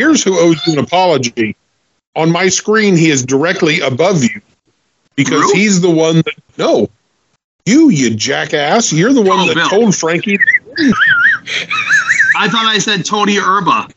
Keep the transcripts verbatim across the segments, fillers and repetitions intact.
here's who owes you an apology. On my screen, he is directly above you because really? he's the one that, no, you, you jackass. You're the one oh, that Bill. told Frankie. I thought I said Tony Erba.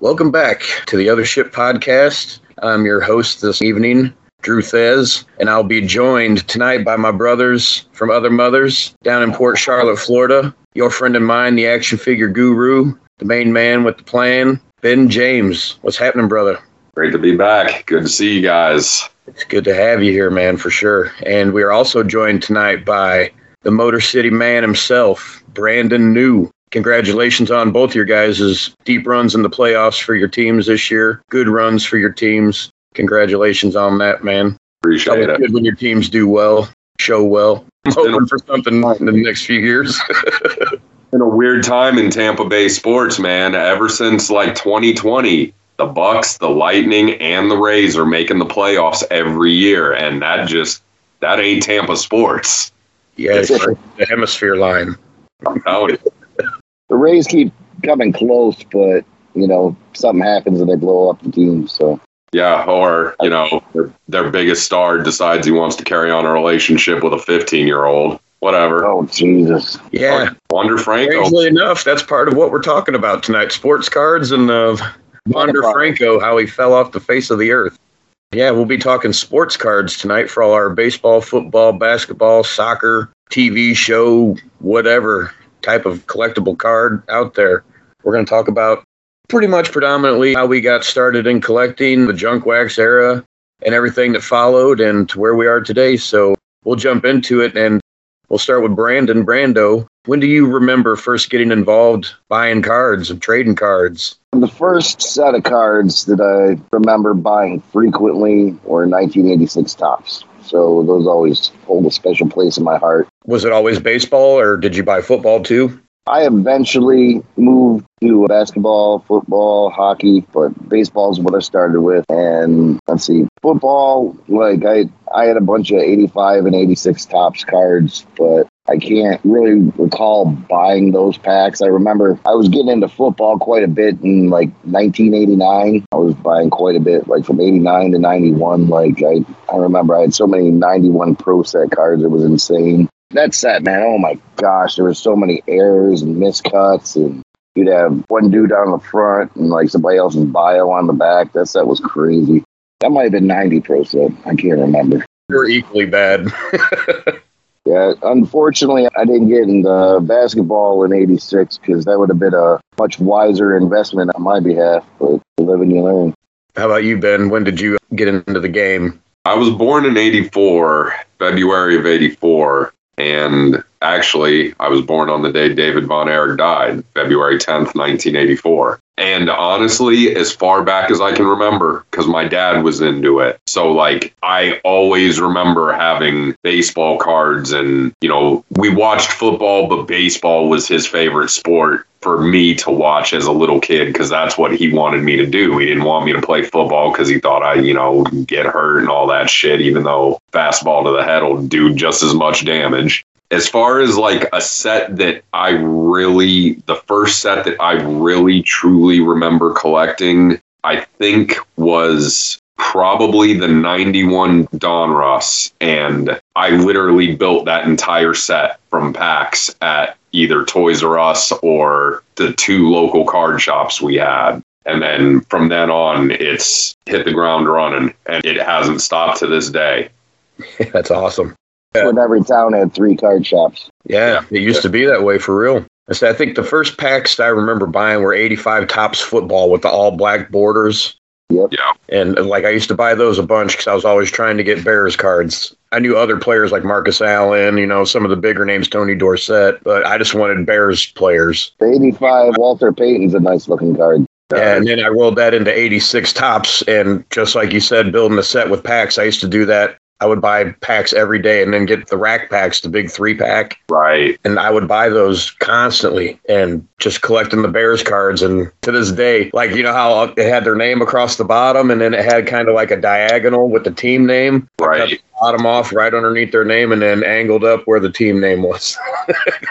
Welcome back to the Other Ship Podcast. I'm your host this evening, Drew Thez, and I'll be joined tonight by my brothers from Other Mothers down in Port Charlotte, Florida. Your friend and mine, the action figure guru, the main man with the plan, Ben James. What's happening, brother? Great to be back. Good to see you guys. It's good to have you here, man, for sure. And we are also joined tonight by the Motor City man himself, Brandon New. Congratulations on both your guys' deep runs in the playoffs for your teams this year. Good runs for your teams. Congratulations on that, man. Appreciate it. It's good when your teams do well, show well. I'm hoping for something in the next few years. It's been a weird time in Tampa Bay sports, man. Ever since like twenty twenty, the Bucks, the Lightning, and the Rays are making the playoffs every year, and that just, that ain't Tampa sports. Yeah, it's right. The hemisphere line. I'm telling you. The Rays keep coming close, but, you know, something happens and they blow up the team, so. Yeah, or, you know, their, their biggest star decides he wants to carry on a relationship with a fifteen-year-old. Whatever. Oh, Jesus. Yeah. Wander Franco. Strangely enough, that's part of what we're talking about tonight. Sports cards and uh, Wander Franco, how he fell off the face of the earth. Yeah, we'll be talking sports cards tonight for all our baseball, football, basketball, soccer, T V show, whatever type of collectible card out there. We're going to talk about pretty much predominantly how we got started in collecting, the junk wax era, and everything that followed and to where we are today. So we'll jump into it, and we'll start with Brandon. Brando, when do you remember first getting involved buying cards and trading cards? The first set of cards that I remember buying frequently were nineteen eighty-six Topps. So those always hold a special place in my heart. Was it always baseball, or did you buy football too? I eventually moved to basketball, football, hockey, but baseball is what I started with. And let's see, football, like I, I had a bunch of eighty-five and eighty-six Topps cards, but I can't really recall buying those packs. I remember I was getting into football quite a bit in like nineteen eighty-nine. I was buying quite a bit, like from eighty-nine to ninety-one. Like I, I remember I had so many ninety-one Pro Set cards. It was insane. That set, man, oh my gosh, there were so many errors and miscuts, and you'd have one dude down the front and like somebody else's bio on the back. That set was crazy. That might have been ninety Pro Set. I can't remember. You're equally bad. Yeah, unfortunately, I didn't get into basketball in eighty-six because that would have been a much wiser investment on my behalf, but you live and you learn. How about you, Ben? When did you get into the game? I was born in eighty-four, February of eighty-four. And actually, I was born on the day David Von Erich died, February tenth, nineteen eighty-four. And honestly, as far back as I can remember, because my dad was into it. So, like, I always remember having baseball cards and, you know, we watched football, but baseball was his favorite sport for me to watch as a little kid because that's what he wanted me to do. He didn't want me to play football because he thought I, you know, get hurt and all that shit, even though fastball to the head will do just as much damage. As far as like a set that I really, the first set that I really truly remember collecting, I think was probably the ninety-one Donruss. And I literally built that entire set from packs at either Toys R Us or the two local card shops we had. And then from then on, it's hit the ground running, and it hasn't stopped to this day. That's awesome. Yeah. When every town had three card shops. Yeah, it used to be that way for real. I said, I think the first packs I remember buying were eighty-five Topps football with the all-black borders. Yep. Yeah. And, and like I used to buy those a bunch because I was always trying to get Bears cards. I knew other players like Marcus Allen, you know, some of the bigger names, Tony Dorsett, but I just wanted Bears players. The eighty-five Walter Payton's a nice looking card. And then I rolled that into eighty-six Topps. And just like you said, building a set with packs, I used to do that. I would buy packs every day and then get the rack packs, the big three pack. Right. And I would buy those constantly and just collecting the Bears cards. And to this day, like, you know how it had their name across the bottom and then it had kind of like a diagonal with the team name. Right. I cut the bottom off right underneath their name and then angled up where the team name was.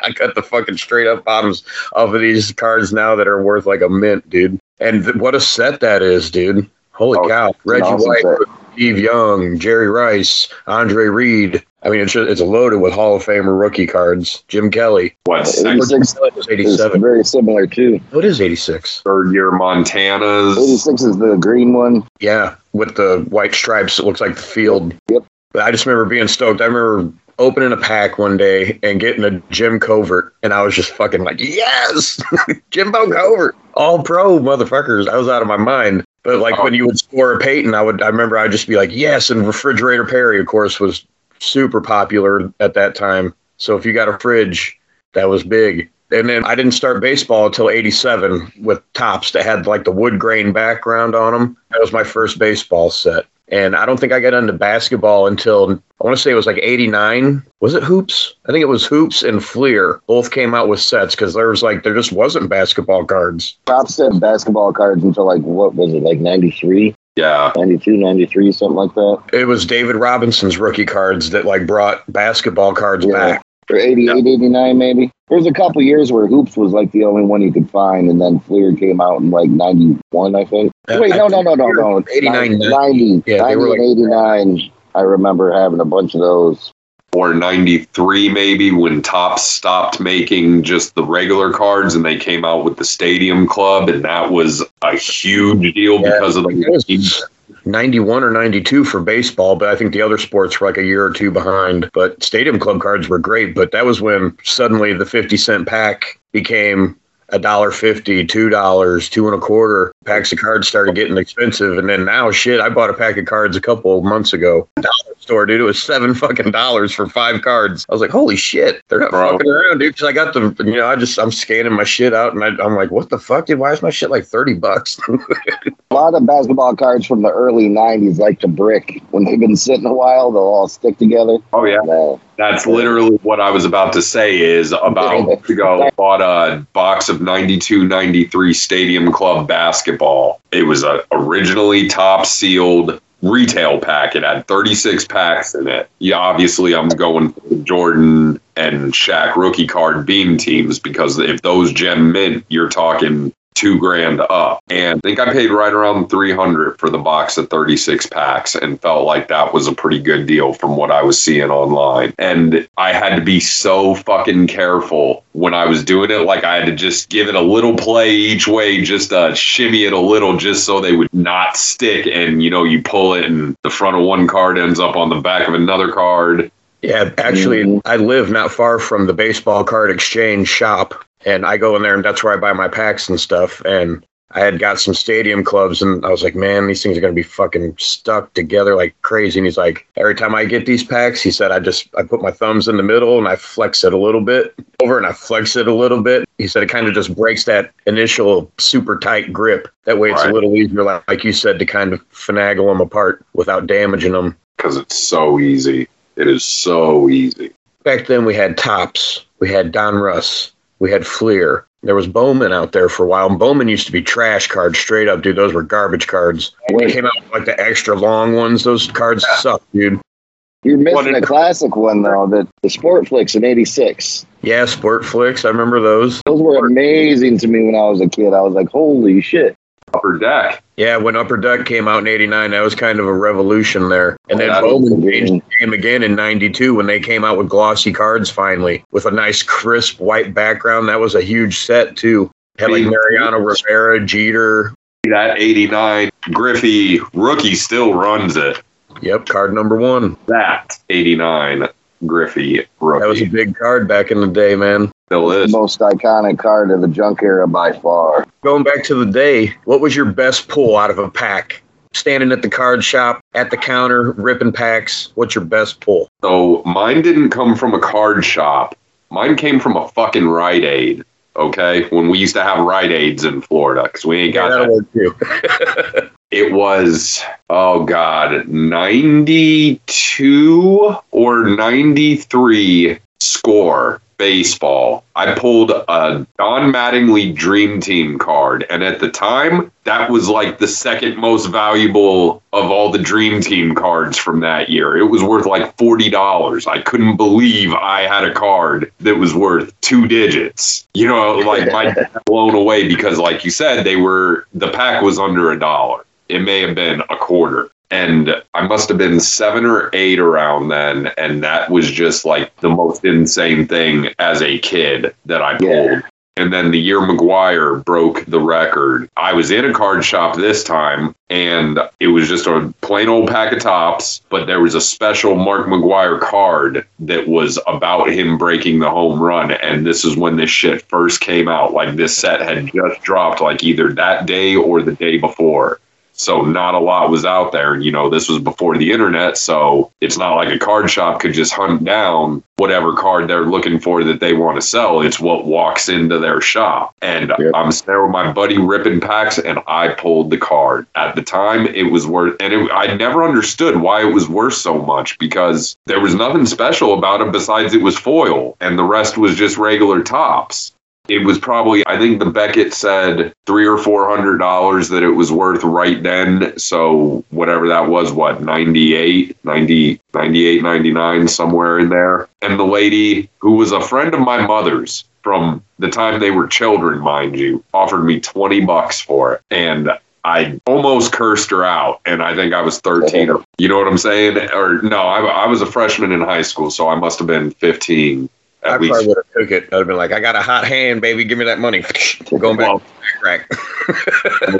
I cut the fucking straight up bottoms off of these cards now that are worth like a mint, dude. And th- what a set that is, dude. Holy oh, cow. Reggie awesome White. Set. Steve Young, Jerry Rice, Andre Reed. I mean, it's just, it's loaded with Hall of Famer rookie cards. Jim Kelly. What? eighty-six is eighty-seven. Very similar, too. What is eighty-six? Third year Montana's. eighty-six is the green one. Yeah, with the white stripes. It looks like the field. Yep. But I just remember being stoked. I remember opening a pack one day and getting a Jim Covert, and I was just fucking like, yes! Jimbo Covert! All pro, motherfuckers. I was out of my mind. But like oh. when you would score a Peyton, I would I remember I'd just be like, yes, and Refrigerator Perry, of course, was super popular at that time. So if you got a fridge, that was big. And then I didn't start baseball until eighty-seven with Topps that had like the wood grain background on them. That was my first baseball set. And I don't think I got into basketball until, I want to say it was like eighty-nine. Was it Hoops? I think it was Hoops and Fleer. Both came out with sets because there was like, there just wasn't basketball cards. Topps set basketball cards until like, what was it, like ninety-three? Yeah. ninety-two, ninety-three, something like that. It was David Robinson's rookie cards that like brought basketball cards yeah. back. Or eighty-eight, eighty-nine maybe. There was a couple years where Hoops was like the only one you could find, and then Fleer came out in like ninety-one, I think. Uh, Wait, I no, think no, no, no, no. eighty-nine, ninety. ninety, yeah, ninety like, eighty-nine, I remember having a bunch of those. Or ninety-three maybe, when Topps stopped making just the regular cards and they came out with the Stadium Club, and that was a huge deal yeah, because of the teams. ninety-one or ninety-two for baseball, but I think the other sports were like a year or two behind. But Stadium Club cards were great, but that was when suddenly the fifty cent pack became a dollar fifty, two dollars, two and a quarter. Packs of cards started getting expensive, and then now shit, I bought a pack of cards a couple months ago. Dollar store, dude, it was seven fucking dollars for five cards. I was like, holy shit, they're not Bro. fucking around, dude. Because I got the, you know, I just I'm scanning my shit out, and I, I'm like, what the fuck, dude? Why is my shit like thirty bucks? A lot of basketball cards from the early nineties, like the brick, when they've been sitting a while, they'll all stick together. Oh yeah. Uh, That's literally what I was about to say is about a month ago, I bought a box of ninety-two ninety-three Stadium Club basketball. It was a originally top sealed retail pack. It had thirty-six packs in it. Yeah, obviously, I'm going for the Jordan and Shaq rookie card beam teams because if those gem mint, you're talking two grand up. And I think I paid right around three hundred for the box of thirty-six packs and felt like that was a pretty good deal from what I was seeing online. And I had to be so fucking careful when I was doing it. Like I had to just give it a little play each way, just uh, shimmy it a little just so they would not stick. And, you know, you pull it and the front of one card ends up on the back of another card. Yeah, actually, mm-hmm. I live not far from the Baseball Card Exchange shop. And I go in there, and that's where I buy my packs and stuff. And I had got some Stadium Clubs, and I was like, man, these things are going to be fucking stuck together like crazy. And he's like, every time I get these packs, he said, I just I put my thumbs in the middle, and I flex it a little bit over, and I flex it a little bit. He said it kind of just breaks that initial super tight grip. That way it's right. a little easier, like you said, to kind of finagle them apart without damaging them. Because it's so easy. It is so easy. Back then we had Topps. We had Donruss. We had Fleer. There was Bowman out there for a while. And Bowman used to be trash cards, straight up, dude. Those were garbage cards. When they came out with like the extra long ones, those cards yeah. suck, dude. You're missing a classic one, though, that the Sport Flicks in eighty-six. Yeah, Sport Flicks. I remember those. Those were amazing to me when I was a kid. I was like, holy shit. Upper Deck. Yeah, when Upper Deck came out in eighty-nine, that was kind of a revolution there. And then oh, Bowman changed the game again in ninety-two when they came out with glossy cards finally with a nice crisp white background. That was a huge set too. Had like Mariano Rivera, Jeter. That eighty-nine Griffey rookie still runs it. Yep, card number one. That eighty-nine Griffey rookie. That was a big card back in the day, man. Still is. The most iconic card of the junk era by far. Going back to the day, what was your best pull out of a pack? Standing at the card shop, at the counter, ripping packs, what's your best pull? So mine didn't come from a card shop. Mine came from a fucking Rite Aid. okay? When we used to have Rite Aids in Florida, because we ain't got yeah, that. Too. It was, oh God, ninety-two or ninety-three Score baseball. I pulled a Don Mattingly Dream Team card, and at the time, that was like the second most valuable of all the Dream Team cards from that year. It was worth like forty dollars. I couldn't believe I had a card that was worth two digits. You know, like my dad blown away because, like you said, they were the pack was under a dollar. It may have been a quarter. And I must have been seven or eight around then. And that was just like the most insane thing as a kid that I pulled. Yeah. And then the year Maguire broke the record, I was in a card shop this time, and it was just a plain old pack of Topps, but there was a special Mark Maguire card that was about him breaking the home run, and this is when this shit first came out. Like, this set had just dropped, like, either that day or the day before. So not a lot was out there. You know, this was before the internet, so it's not like a card shop could just hunt down whatever card they're looking for that they want to sell. It's what walks into their shop. And yep. I'm there with my buddy ripping packs, and I pulled the card. At the time, it was worth, and it, I never understood why it was worth so much, because there was nothing special about it besides it was foil, and the rest was just regular Topps. It was probably, I think the Beckett said three or four hundred dollars that it was worth right then. So whatever that was, what, ninety-eight, ninety, ninety-eight, ninety-nine, somewhere in there. And the lady, who was a friend of my mother's from the time they were children, mind you, offered me twenty bucks for it. And I almost cursed her out, and I think I was thirteen. Or, you know what I'm saying? Or no, I, I was a freshman in high school, so I must have been fifteen. At I least. Probably would have took it. I'd have been like, I got a hot hand, baby. Give me that money. We're going back to the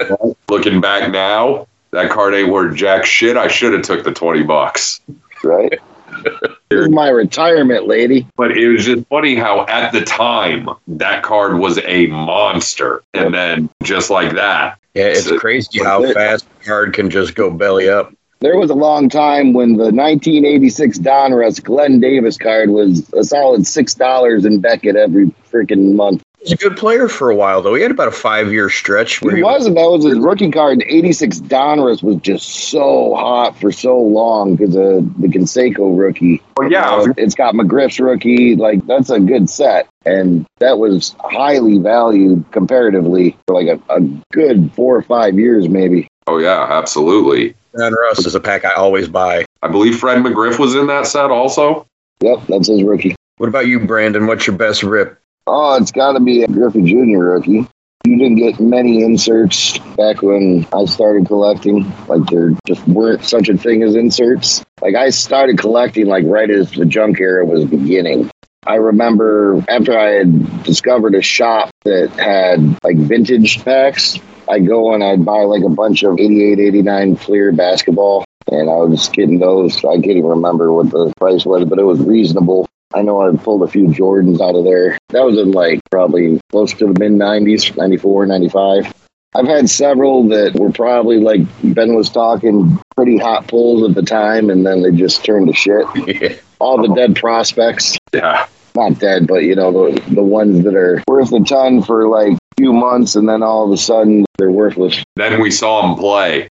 crack. Looking back now, that card ain't worth jack shit. I should have took the twenty bucks. Right. This is my retirement, lady. But it was just funny how at the time, that card was a monster. Yep. And then just like that. Yeah, it's so crazy how it. fast the card can just go belly up. There was a long time when the nineteen eighty-six Donruss Glenn Davis card was a solid six dollars in Beckett every freaking month. He was a good player for a while, though. He had about a five-year stretch. Where he, he was, and that was his rookie card. The eighty-six Donruss was just so hot for so long because of the Canseco rookie. Oh, yeah. You know, it's got McGriff's rookie. Like, that's a good set. And that was highly valued comparatively for like a, a good four or five years, maybe. Oh, yeah, absolutely. Donruss is a pack I always buy. I believe Fred McGriff was in that set also. Yep, that's his rookie. What about you, Brandon? What's your best rip? Oh, it's got to be a Griffey Junior rookie. You didn't get many inserts back when I started collecting. Like, there just weren't such a thing as inserts. Like, I started collecting, like, right as the junk era was beginning. I remember after I had discovered a shop that had, like, vintage packs, I'd go and I'd buy like a bunch of eighty-eight, eighty-nine Fleer basketball, and I was getting those. I can't even remember what the price was, but it was reasonable. I know I pulled a few Jordans out of there. That was in like probably close to the mid nineties, ninety-four, ninety-five. I've had several that were probably, like Ben was talking, pretty hot pulls at the time, and then they just turned to shit. Yeah. All the dead prospects. Yeah. Not dead, but you know, the, the ones that are worth a ton for like few months, and then all of a sudden they're worthless. Then we saw them play.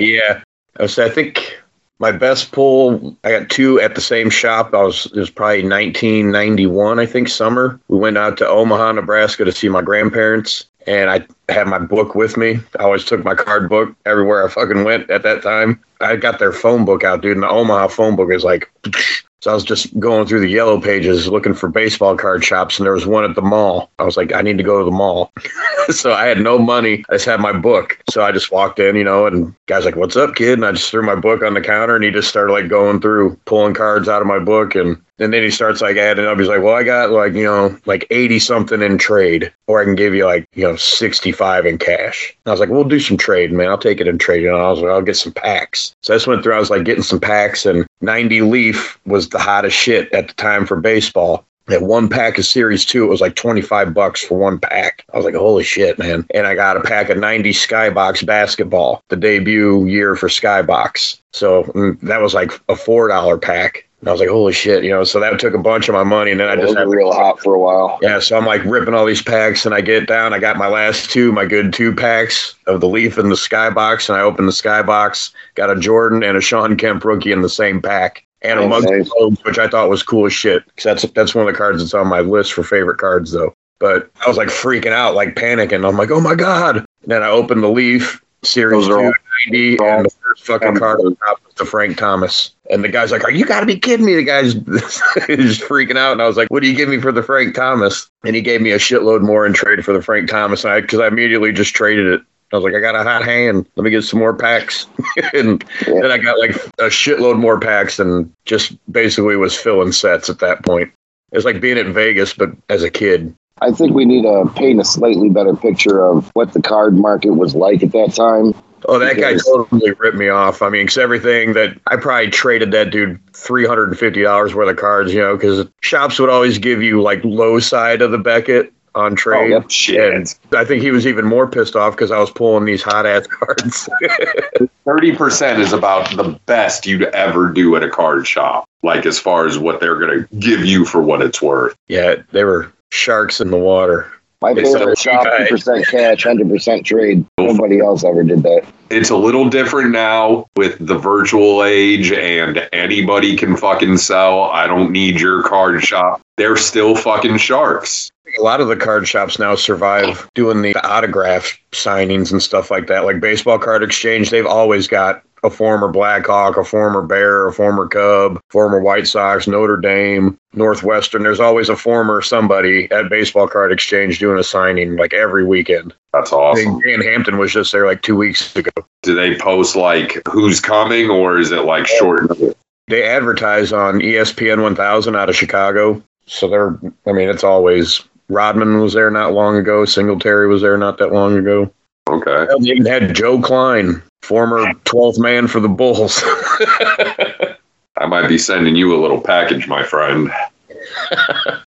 Yeah. So I think my best pull, I got two at the same shop. I was, it was probably nineteen ninety-one, I think, summer. We went out to Omaha, Nebraska to see my grandparents, and I had my book with me. I always took my card book everywhere I fucking went at that time. I got their phone book out, dude, and the Omaha phone book is like... So I was just going through the yellow pages looking for baseball card shops, and there was one at the mall. I was like, I need to go to the mall. So I had no money. I just had my book. So I just walked in, you know, and the guy's like, what's up, kid? And I just threw my book on the counter, and he just started like going through, pulling cards out of my book. And, and then he starts like adding up. He's like, well, I got like, you know, like eighty something in trade, or I can give you like, you know, sixty-five in cash. And I was like, we'll do some trade, man. I'll take it in trade. And I was like, I'll get some packs. So I just went through. I was like getting some packs, and ninety Leaf was the hottest shit at the time for baseball. That one pack of Series two, it was like twenty-five bucks for one pack. I was like, holy shit, man. And I got a pack of ninety Skybox basketball, the debut year for Skybox. So that was like a four dollar pack. And I was like, holy shit, you know, so that took a bunch of my money. And then I just had real hot for a while. Yeah. So I'm like ripping all these packs and I get down. I got my last two, my good two packs of the Leaf and the Skybox. And I opened the Skybox, got a Jordan and a Sean Kemp rookie in the same pack and a Muggsy Bogues, which I thought was cool as shit. Cause that's, that's one of the cards that's on my list for favorite cards though. But I was like freaking out, like panicking. I'm like, oh my God. And then I opened the Leaf series two ninety and the first fucking card on top was the Frank Thomas. And the guy's like, "Are you gotta be kidding me?" The guy's just freaking out, and I was like, "What do you give me for the Frank Thomas?" And he gave me a shitload more in trade for the Frank Thomas, and I because I immediately just traded it. I was like, "I got a hot hand. Let me get some more packs," and yeah. then I got like a shitload more packs, and just basically was filling sets at that point. It was like being in Vegas, but as a kid. I think we need to paint a slightly better picture of what the card market was like at that time. Oh, that guy totally ripped me off. I mean, because everything that I probably traded that dude three hundred fifty dollars worth of cards, you know, because shops would always give you like low side of the Beckett on trade. Oh, shit. And I think he was even more pissed off because I was pulling these hot ass cards. thirty percent is about the best you'd ever do at a card shop, like as far as what they're going to give you for what it's worth. Yeah, they were sharks in the water. My favorite shop, one hundred percent cash, one hundred percent trade. Nobody else ever did that. It's a little different now with the virtual age and anybody can fucking sell. I don't need your card shop. They're still fucking sharks. A lot of the card shops now survive doing the autograph signings and stuff like that. Like Baseball Card Exchange, they've always got a former Blackhawk, a former Bear, a former Cub, former White Sox, Notre Dame, Northwestern. There's always a former somebody at Baseball Card Exchange doing a signing like every weekend. That's awesome. Dan Hampton was just there like two weeks ago. Do they post like who's coming or is it like short? They advertise on E S P N one thousand out of Chicago. So they're, I mean, it's always Rodman was there not long ago. Singletary was there not that long ago. Okay. They even had Joe Klein, former twelfth man for the Bulls. I might be sending you a little package, my friend. Yeah,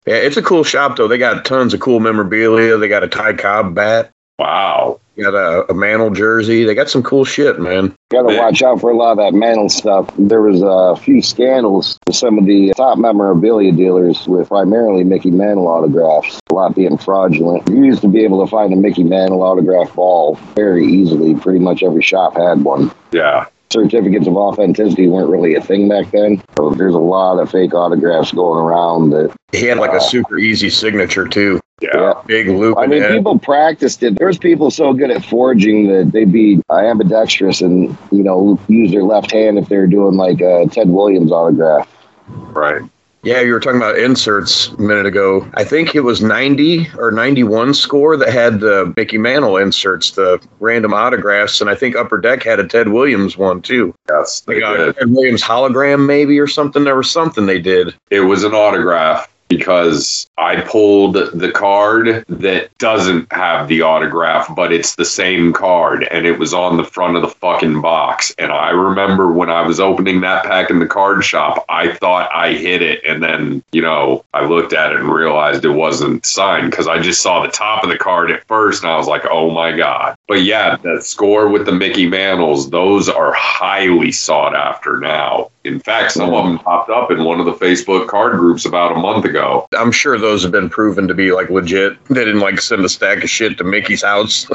it's a cool shop, though. They got tons of cool memorabilia. They got a Ty Cobb bat. Wow. They got a, a Mantle jersey. They got some cool shit, man. Got to watch out for a lot of that Mantle stuff. There was a few scandals with some of the top memorabilia dealers with primarily Mickey Mantle autographs, a lot being fraudulent. You used to be able to find a Mickey Mantle autograph ball very easily. Pretty much every shop had one. Yeah. Certificates of authenticity weren't really a thing back then. So there's a lot of fake autographs going around. That He had like uh, a super easy signature, too. Yeah, big loop. I mean, head. People practiced it. There's people so good at forging that they'd be ambidextrous and, you know, use their left hand if they're doing like a Ted Williams autograph. Right. Yeah, you were talking about inserts a minute ago. I think it was ninety or ninety-one Score that had the Mickey Mantle inserts, the random autographs, and I think Upper Deck had a Ted Williams one too. Yes, like a Ted Williams hologram maybe or something. There was something they did. It was an autograph. Because I pulled the card that doesn't have the autograph, but it's the same card. And it was on the front of the fucking box. And I remember when I was opening that pack in the card shop, I thought I hit it. And then, you know, I looked at it and realized it wasn't signed because I just saw the top of the card at first. And I was like, oh, my God. But yeah, that Score with the Mickey Mantles, those are highly sought after now. In fact, some of them popped up in one of the Facebook card groups about a month ago. I'm sure those have been proven to be like legit. They didn't like send a stack of shit to Mickey's house.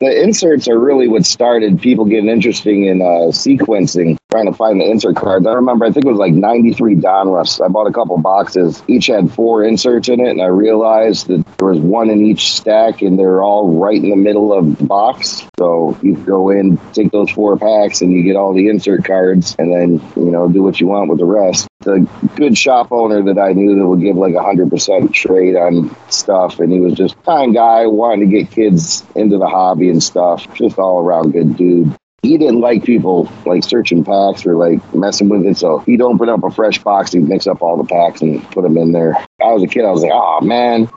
The inserts are really what started people getting interesting in uh, sequencing, trying to find the insert cards. I remember, I think it was like ninety-three Donruss. I bought a couple boxes. Each had four inserts in it, and I realized that there was one in each stack, and they're all right in the middle of the box. So you go in, take those four packs, and you get all the insert cards, and then, you know, do what you want with the rest. The good shop owner that I knew that would give like one hundred percent trade on stuff, and he was just a kind guy wanting to get kids into the hobby and stuff, just all around good dude. He didn't like people like searching packs or like messing with it, so he'd open up a fresh box, he'd mix up all the packs and put them in there. I was a kid, I was like, oh man.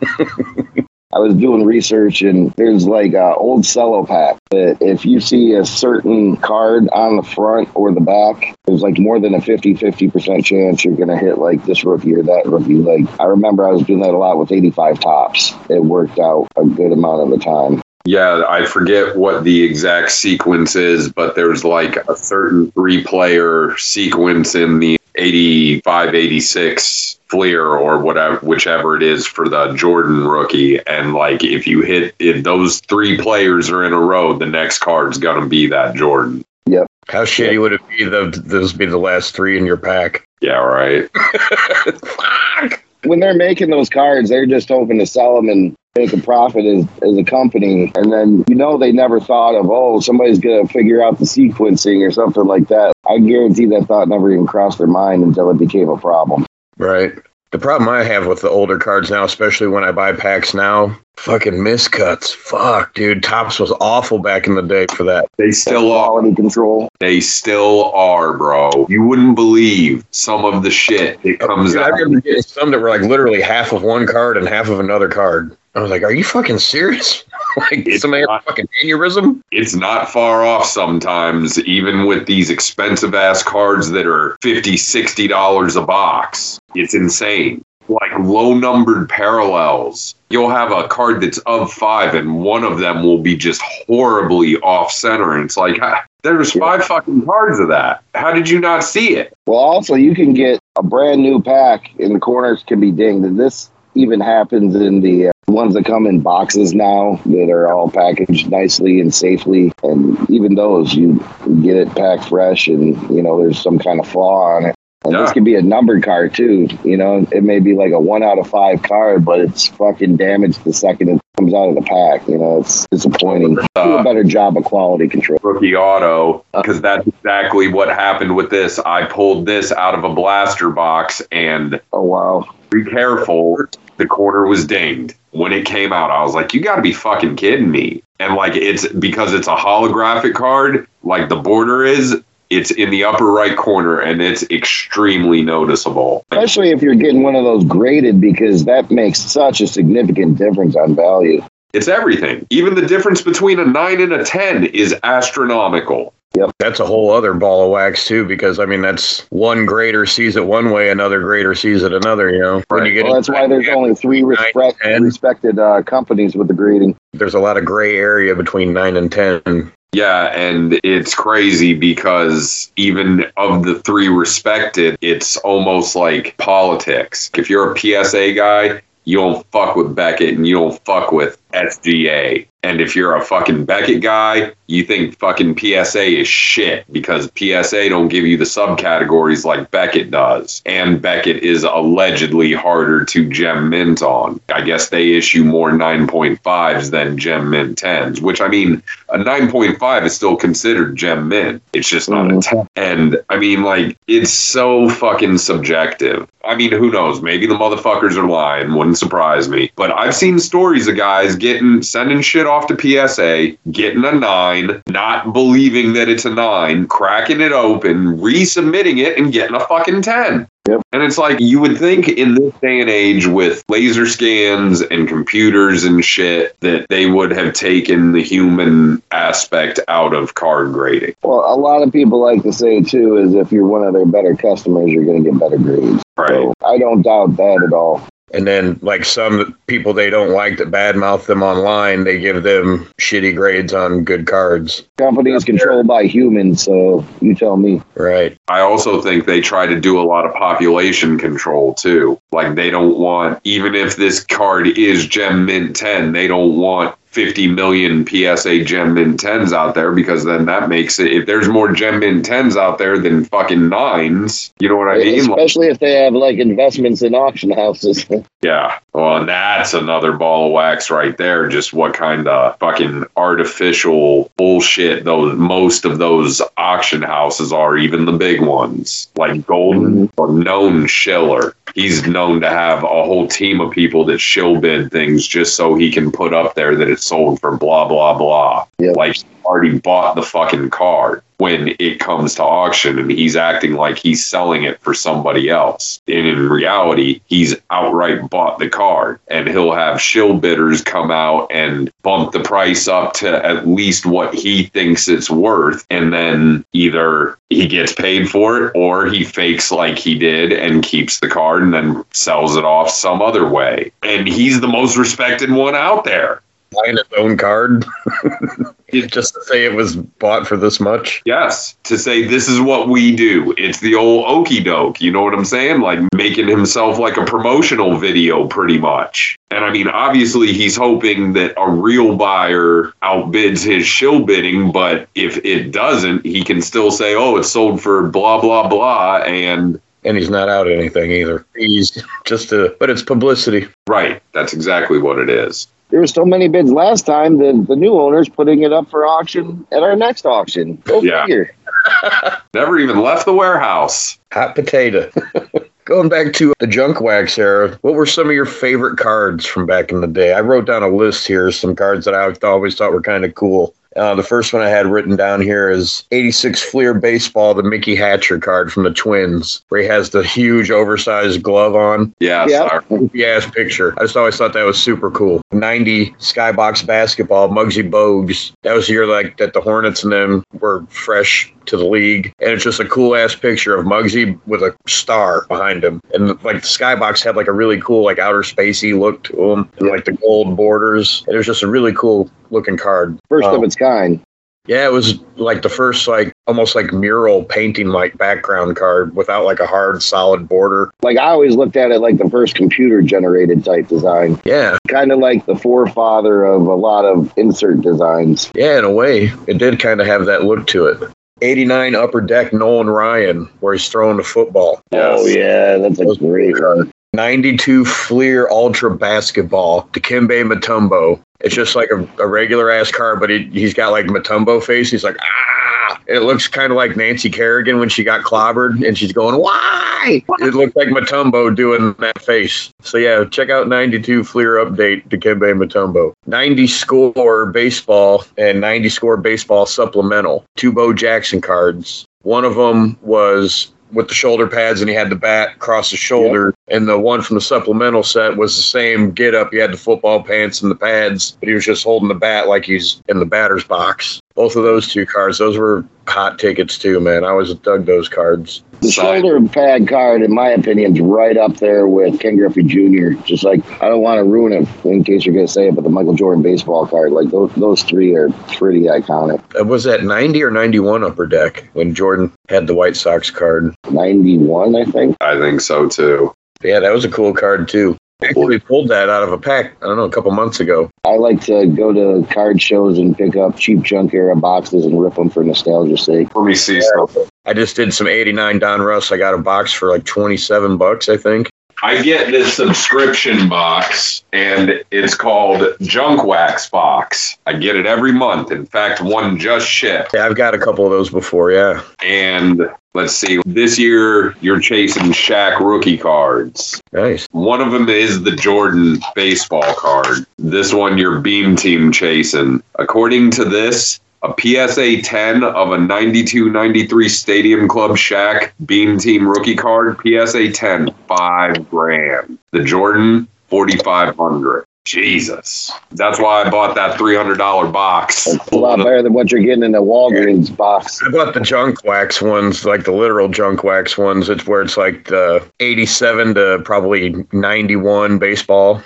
I was doing research, and there's like an old cello pack that if you see a certain card on the front or the back, there's like more than a fifty-fifty percent chance you're going to hit like this rookie or that rookie. Like, I remember I was doing that a lot with eighty-five Topps. It worked out a good amount of the time. Yeah, I forget what the exact sequence is, but there's like a certain three-player sequence in the eighty the five eighty-six Fleer or whatever, whichever it is for the Jordan rookie. And like, if you hit, if those three players are in a row, the next card's going to be that Jordan. Yep. How shitty yep. would it be that those be the last three in your pack? Yeah, right. Fuck. When they're making those cards, they're just hoping to sell them and make a profit as, as a company. And then, you know, they never thought of, oh, somebody's going to figure out the sequencing or something like that. I guarantee that thought never even crossed their mind until it became a problem. Right. The problem I have with the older cards now, especially when I buy packs now, fucking miscuts. Fuck, dude. Topps was awful back in the day for that. They still are. Quality control. They still are, bro. You wouldn't believe some of the shit that comes dude, out. I remember getting some that were like literally half of one card and half of another card. I was like, are you fucking serious? Like, it's somebody not, had a fucking aneurysm? It's not far off sometimes, even with these expensive-ass cards that are fifty dollars, sixty dollars a box. It's insane. Like, low-numbered parallels. You'll have a card that's of five, and one of them will be just horribly off-center. And it's like, there's five yeah. fucking cards of that. How did you not see it? Well, also, you can get a brand-new pack, and the corners can be dinged. And this even happens in the... Uh, ones that come in boxes now that are all packaged nicely and safely, and even those you get it packed fresh, and you know there's some kind of flaw on it. And yeah. this could be a numbered card too. You know, it may be like a one out of five card, but it's fucking damaged the second it comes out of the pack. You know, it's disappointing. Uh, Do a better job of quality control. Rookie auto, because that's exactly what happened with this. I pulled this out of a blaster box, and oh wow, be careful. The corner was dinged. When it came out, I was like, you got to be fucking kidding me. And like, it's because it's a holographic card, like the border is, it's in the upper right corner, and it's extremely noticeable. Especially if you're getting one of those graded, because that makes such a significant difference on value. It's everything. Even the difference between a nine and a ten is astronomical. Yep. That's a whole other ball of wax, too, because, I mean, that's one grader sees it one way, another grader sees it another, you know. Right. When you get well, that's why there's only three respect, respected uh, companies with the grading. There's a lot of gray area between nine and ten. Yeah, and it's crazy because even of the three respected, it's almost like politics. If you're a P S A guy, you don't fuck with Beckett and you don't fuck with S G A. And if you're a fucking Beckett guy, you think fucking P S A is shit because P S A don't give you the subcategories like Beckett does. And Beckett is allegedly harder to gem mint on. I guess they issue more nine point fives than gem mint tens, which I mean, a nine point five is still considered gem mint. It's just not mm-hmm. a ten. And I mean, like, it's so fucking subjective. I mean, who knows? Maybe the motherfuckers are lying. Wouldn't surprise me. But I've seen stories of guys getting sending shit off to P S A, getting a nine, not believing that it's a nine, cracking it open, resubmitting it, and getting a fucking ten. Yep. And it's like, you would think in this day and age with laser scans and computers and shit that they would have taken the human aspect out of card grading. Well, a lot of people like to say, too, is if you're one of their better customers, you're going to get better grades. Right. So I don't doubt that at all. And then, like, some people they don't like that badmouth them online, they give them shitty grades on good cards. Company is controlled by humans, so you tell me. Right. I also think they try to do a lot of population control, too. Like, they don't want, even if this card is Gem Mint ten, they don't want fifty million P S A Gem Mint tens out there, because then that makes it, if there's more Gem Mint tens out there than fucking nines, you know what I mean? Especially if they have like investments in auction houses. Yeah. Well, and that's another ball of wax right there. Just what kind of fucking artificial bullshit those most of those auction houses are, even the big ones. Like Golden mm-hmm. or known shiller. He's known to have a whole team of people that shill bid things just so he can put up there that it's sold for blah, blah, blah. Yep. Like, he already bought the fucking card when it comes to auction, and he's acting like he's selling it for somebody else. And in reality, he's outright bought the card, and he'll have shill bidders come out and bump the price up to at least what he thinks it's worth. And then either he gets paid for it, or he fakes like he did and keeps the card and then sells it off some other way. And he's the most respected one out there. buying his own card just to say it was bought for this much? Yes, to say this is what we do. It's the old okey doke. You know what I'm saying? Like making himself like a promotional video pretty much. And I mean, obviously he's hoping that a real buyer outbids his shill bidding, but if it doesn't, he can still say, oh, it's sold for blah, blah, blah. And And he's not out anything either. He's just a, but it's publicity. Right. That's exactly what it is. There were so many bids last time that the new owner's putting it up for auction at our next auction. Go yeah. figure. Never even left the warehouse. Hot potato. Going back to the junk wax era, what were some of your favorite cards from back in the day? I wrote down a list here, some cards that I always thought were kind of cool. Uh, the first one I had written down here is eighty-six Fleer baseball, the Mickey Hatcher card from the Twins, where he has the huge oversized glove on. Yeah, yeah. Yes, picture. I just always thought that was super cool. ninety Skybox basketball, Muggsy Bogues. That was the year like that the Hornets and them were fresh to the league, and it's just a cool ass picture of Muggsy with a star behind him, and like the Skybox had like a really cool like outer spacey look to him, and like the gold borders. It was just a really cool looking card, first um, of its kind. Yeah, it was like the first like almost like mural painting like background card without like a hard solid border. Like I always looked at it like the first computer generated type design. Yeah. Kind of like the forefather of a lot of insert designs. Yeah, in a way it did kind of have that look to it. eighty-nine Upper Deck Nolan Ryan, where he's throwing the football. Yes. Oh, yeah, that's a great one. ninety-two Fleer Ultra Basketball, Dikembe Mutombo. It's just like a, a regular-ass card, but he, he's got, like, Mutombo face. He's like, ah! It looks kind of like Nancy Kerrigan when she got clobbered, and she's going, why? It looked like Mutombo doing that face. So, yeah, check out ninety-two Fleer Update, Dikembe Mutombo. ninety Score Baseball and ninety Score Baseball Supplemental. Two Bo Jackson cards. One of them was with the shoulder pads and he had the bat across his shoulder. Yep. And the one from the supplemental set was the same get up. He had the football pants and the pads, but he was just holding the bat like he's in the batter's box. Both of those two cards, those were hot tickets too, man. I always dug those cards. The shoulder pad card, in my opinion, is right up there with Ken Griffey Junior Just like, I don't want to ruin it in case you're going to say it, but the Michael Jordan baseball card, like those those three are pretty iconic. Was that ninety or ninety-one Upper Deck when Jordan had the White Sox card? ninety-one, I think. I think so too. Yeah, that was a cool card too. Actually pulled that out of a pack, I don't know, a couple months ago. I like to go to card shows and pick up cheap junk era boxes and rip them for nostalgia's sake. Let me see something. I just did some eighty-nine Donruss. I got a box for like twenty-seven bucks, I think. I get this subscription box, and it's called Junk Wax Box. I get it every month. In fact, one just shipped. Yeah, I've got a couple of those before, yeah. And let's see. This year, you're chasing Shaq rookie cards. Nice. One of them is the Jordan baseball card. This one, you're Beam Team chasing. According to this, a P S A ten of a ninety-two ninety-three Stadium Club Shaq Beam Team rookie card. P S A ten, five grand. The Jordan, forty-five hundred. Jesus. That's why I bought that three hundred dollars box. It's a lot better than what you're getting in the Walgreens box. I bought the junk wax ones, like the literal junk wax ones. It's where it's like the eighty-seven to probably ninety-one baseball.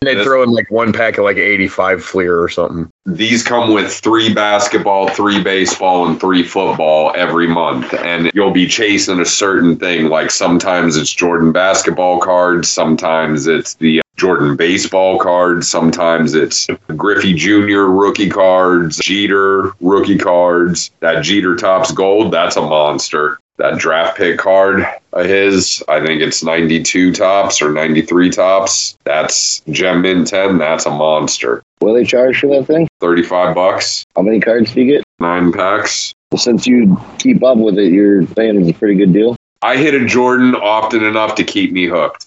They throw in like one pack of like eighty-five Fleer or something. These come with three basketball, three baseball, and three football every month. And you'll be chasing a certain thing. Like sometimes it's Jordan basketball cards. Sometimes it's the Jordan baseball cards. Sometimes it's Griffey Junior rookie cards, Jeter rookie cards. That Jeter Topps gold, that's a monster. That draft pick card of his, I think it's ninety-two Tops or ninety-three Tops. That's Gem in ten. That's a monster. What do they charge for that thing? thirty-five bucks. How many cards do you get? Nine packs. Well, since you keep up with it, you're saying it's a pretty good deal? I hit a Jordan often enough to keep me hooked.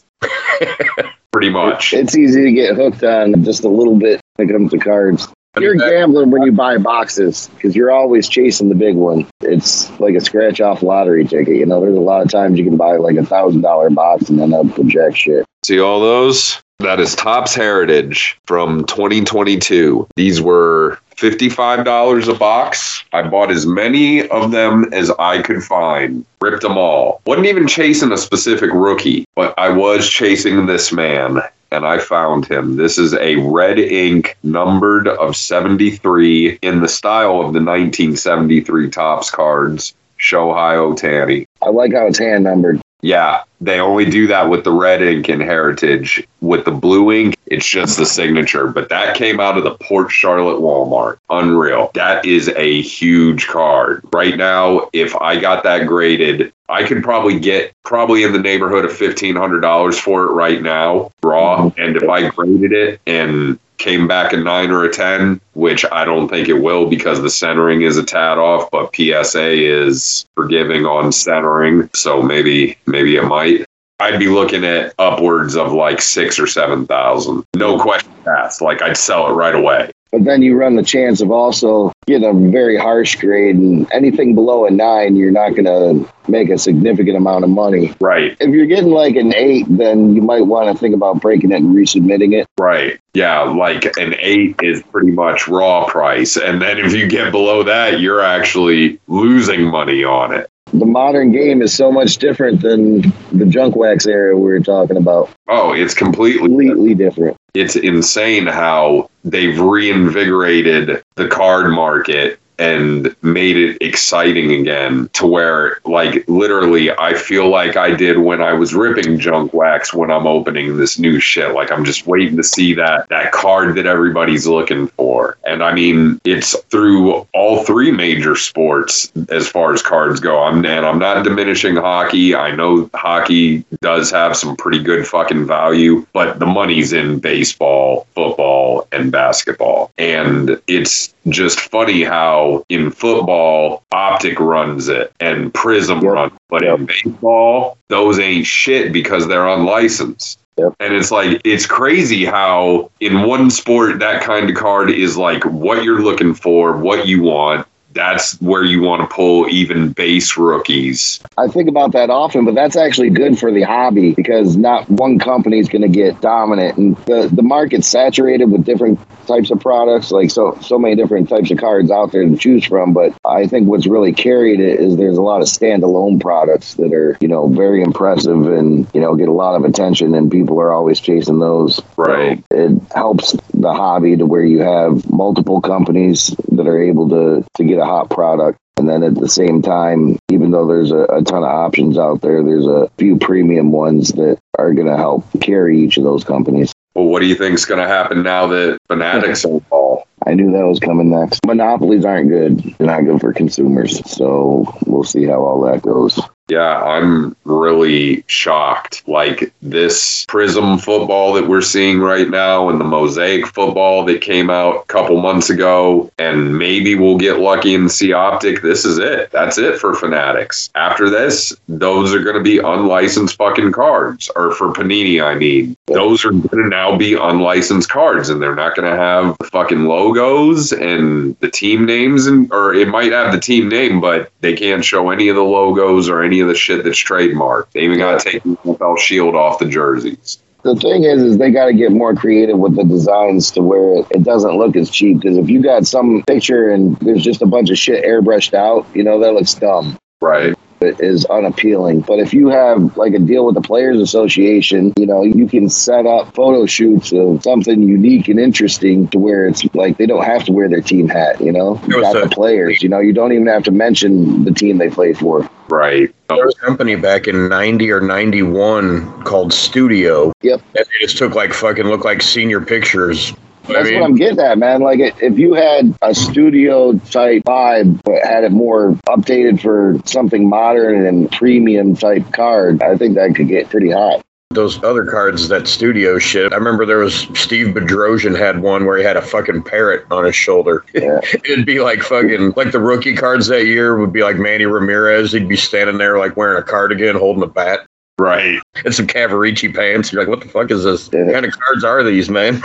Pretty much. It's easy to get hooked on just a little bit when it comes to cards. You're gambling when you buy boxes because you're always chasing the big one. It's like a scratch-off lottery ticket. You know, there's a lot of times you can buy like a one thousand dollars box and end up with jack shit. See all those? That is Topps Heritage from twenty twenty-two. These were fifty-five dollars a box. I bought as many of them as I could find. Ripped them all. Wasn't even chasing a specific rookie, but I was chasing this man. and I found him. This is a red ink numbered of seventy-three in the style of the nineteen seventy-three Topps cards, Shohei Ohtani. I like how it's hand numbered. Yeah, they only do that with the red ink in Heritage. With the blue ink, it's just the signature. But that came out of the Port Charlotte Walmart. Unreal. That is a huge card. Right now, if I got that graded, I could probably get probably in the neighborhood of fifteen hundred dollars for it right now, raw. And if I graded it and came back a nine or a ten, which I don't think it will because the centering is a tad off, but P S A is forgiving on centering, so maybe maybe it might. I'd be looking at upwards of like six or seven thousand. No question asked. Like, I'd sell it right away. But then you run the chance of also getting a very harsh grade, and anything below a nine, you're not going to make a significant amount of money. Right. If you're getting like an eight, then you might want to think about breaking it and resubmitting it. Right. Yeah, like an eight is pretty much raw price. And then if you get below that, you're actually losing money on it. The modern game is so much different than the junk wax era we were talking about. Oh, it's completely, completely different. It's insane how they've reinvigorated the card market and made it exciting again to where, like, literally I feel like I did when I was ripping junk wax when I'm opening this new shit. Like, I'm just waiting to see that that card that everybody's looking for. And I mean, it's through all three major sports as far as cards go. I'm and I'm not diminishing hockey. I know hockey does have some pretty good fucking value, but the money's in baseball, football, and basketball. And it's just funny how in football, Optic runs it and Prism yep. runs it. But yep. in baseball, those ain't shit because they're unlicensed. Yep. And it's like, it's crazy how in one sport, that kind of card is like what you're looking for, what you want. That's where you want to pull even base rookies. I think about that often, but that's actually good for the hobby because not one company is going to get dominant. And the, the market's saturated with different types of products, like so, so many different types of cards out there to choose from. But I think what's really carried it is there's a lot of standalone products that are, you know, very impressive and, you know, get a lot of attention, and people are always chasing those. Right. So it helps the hobby to where you have multiple companies that are able to, to get a hot product. And then at the same time, even though there's a, a ton of options out there, there's a few premium ones that are going to help carry each of those companies. Well, what do you think is going to happen now that Fanatics are involved? I knew that was coming next. Monopolies aren't good. They're not good for consumers. So we'll see how all that goes. Yeah, I'm really shocked. Like, this Prism football that we're seeing right now and the Mosaic football that came out a couple months ago, and maybe we'll get lucky and see Optic. This is it. That's it for Fanatics. After this, those are going to be unlicensed fucking cards. Or for Panini, I mean. Those are going to now be unlicensed cards, and they're not going to have the fucking logos and the team names. and Or it might have the team name, but they can't show any of the logos or any of the shit that's trademarked. They even got to take the N F L shield off the jerseys. The thing is, is they got to get more creative with the designs to where it doesn't look as cheap. Because if you got some picture and there's just a bunch of shit airbrushed out, you know, that looks dumb. Right. It is unappealing. But if you have like a deal with the Players Association, you know, you can set up photo shoots of something unique and interesting to where it's like they don't have to wear their team hat, you know? You got the players, you know, you don't even have to mention the team they play for. Right. There was a company back in ninety or ninety-one called Studio. Yep. And they just took like fucking look like senior pictures. That's I mean, what I'm getting at, man. Like, if you had a studio-type vibe, but had it more updated for something modern and premium-type card, I think that could get pretty hot. Those other cards, that studio shit, I remember there was Steve Bedrosian had one where he had a fucking parrot on his shoulder. Yeah. It'd be like fucking, like the rookie cards that year would be like Manny Ramirez. He'd be standing there like wearing a cardigan, holding a bat. Right. And some Cavaricci pants. You're like, what the fuck is this? Yeah. What kind of cards are these, man?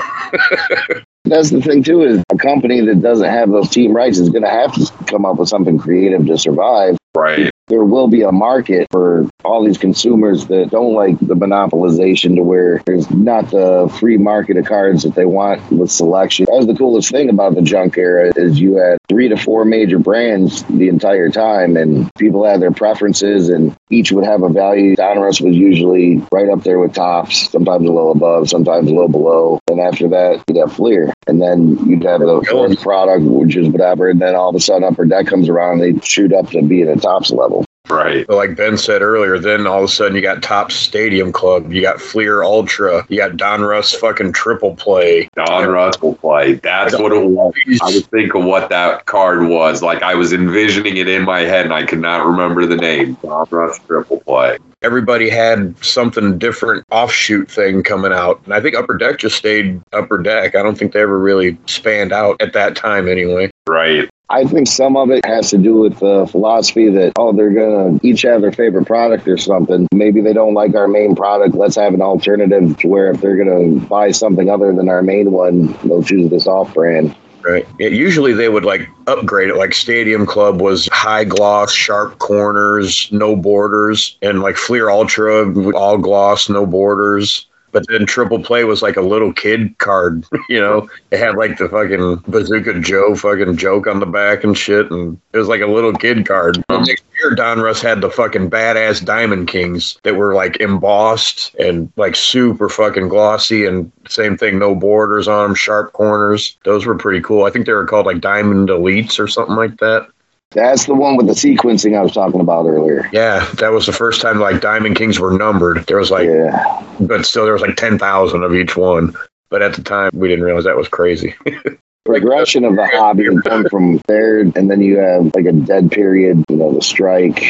That's the thing, too, is a company that doesn't have those team rights is going to have to come up with something creative to survive. Right. there will be a market for all these consumers that don't like the monopolization to where there's not the free market of cards that they want with selection. That was the coolest thing about the junk era is you had three to four major brands the entire time, and people had their preferences, and each would have a value. Donruss was usually right up there with Topps, sometimes a little above, sometimes a little below. And after that, you'd have Fleer. And then you'd have the fourth product, which is whatever. And then all of a sudden, Upper Deck comes around, and they shoot up to be at a Topps level. Right. But like Ben said earlier, then all of a sudden you got Topps Stadium Club, you got Fleer Ultra, you got Donruss fucking triple play. Donruss will play. That's what it was. I was thinking what that card was. Like I was envisioning it in my head and I could not remember the name. Donruss triple play. Everybody had something different offshoot thing coming out. And I think Upper Deck just stayed Upper Deck. I don't think they ever really spanned out at that time anyway. Right. I think some of it has to do with the philosophy that, oh, they're going to each have their favorite product or something. Maybe they don't like our main product. Let's have an alternative to where if they're going to buy something other than our main one, they'll choose this off-brand. Right. Yeah, usually they would like upgrade it. Like Stadium Club was high gloss, sharp corners, no borders. And like Fleer Ultra, all gloss, no borders. But then Triple Play was like a little kid card, you know? It had like the fucking Bazooka Joe fucking joke on the back and shit, and it was like a little kid card. The next year, Donruss had the fucking badass Diamond Kings that were like embossed and like super fucking glossy, and same thing, no borders on them, sharp corners. Those were pretty cool. I think they were called like Diamond Elites or something like that. That's the one with the sequencing I was talking about earlier. Yeah, that was the first time like Diamond Kings were numbered. There was like, yeah. But still there was like ten thousand of each one. But at the time, we didn't realize that was crazy. Progression of the hobby come from there, and then you have like a dead period, you know, the strike.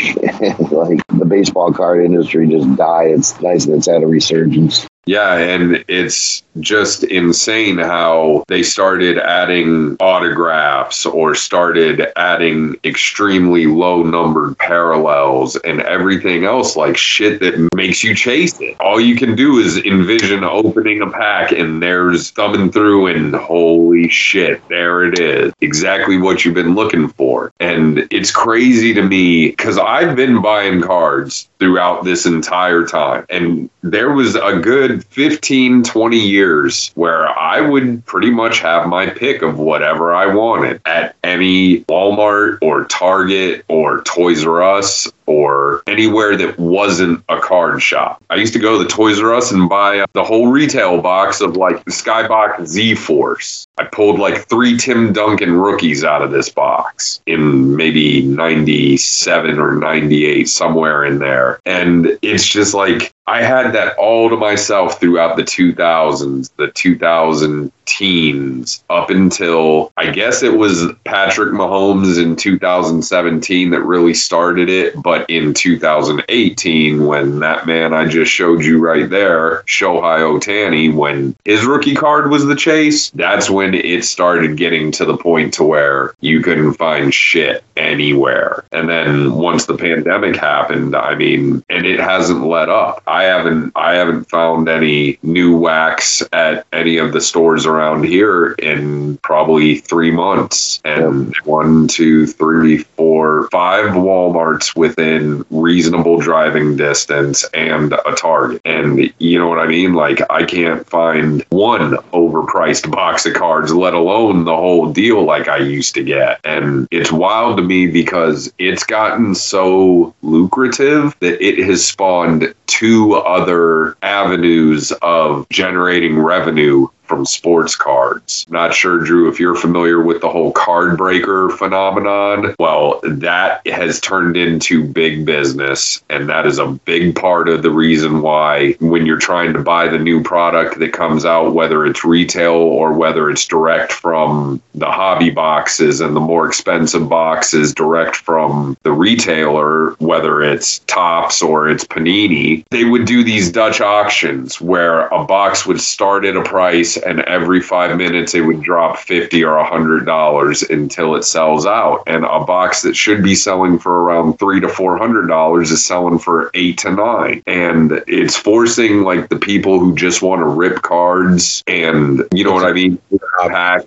Like the baseball card industry just died. It's nice that it's had a resurgence. Yeah, and it's just insane how they started adding autographs or started adding extremely low numbered parallels and everything else, like shit that makes you chase it. All you can do is envision opening a pack and there's thumbing through and holy shit, there it is. Exactly what you've been looking for. And it's crazy to me because I've been buying cards throughout this entire time, and there was a good fifteen, twenty years where I would pretty much have my pick of whatever I wanted at any Walmart or Target or Toys R Us or anywhere that wasn't a card shop. I used to go to the Toys R Us and buy the whole retail box of like the Skybox Z-Force. I pulled like three Tim Duncan rookies out of this box in maybe ninety-seven or ninety-eight, somewhere in there. And it's just like, I had that all to myself throughout the two thousands, the two thousand teens, up until I guess it was Patrick Mahomes in two thousand seventeen that really started it. But in two thousand eighteen, when that man I just showed you right there, Shohei Ohtani, when his rookie card was the chase, that's when it started getting to the point to where you couldn't find shit anywhere. And then once the pandemic happened, I mean, and it hasn't let up. I haven't I haven't found any new wax at any of the stores around here in probably three months. And one, two, three, four, five Walmarts within reasonable driving distance and a Target. And you know what I mean? Like, I can't find one overpriced box of cards, let alone the whole deal like I used to get. And it's wild to me because it's gotten so lucrative that it has spawned two other avenues of generating revenue from sports cards. Not sure, Drew, if you're familiar with the whole card breaker phenomenon. Well, that has turned into big business, and that is a big part of the reason why when you're trying to buy the new product that comes out, whether it's retail or whether it's direct from the hobby boxes and the more expensive boxes direct from the retailer, whether it's Topps or it's Panini, they would do these Dutch auctions where a box would start at a price and every five minutes it would drop fifty or one hundred dollars until it sells out. And a box that should be selling for around three to four hundred dollars is selling for eight to nine. And it's forcing like the people who just want to rip cards and, you know what I mean, pack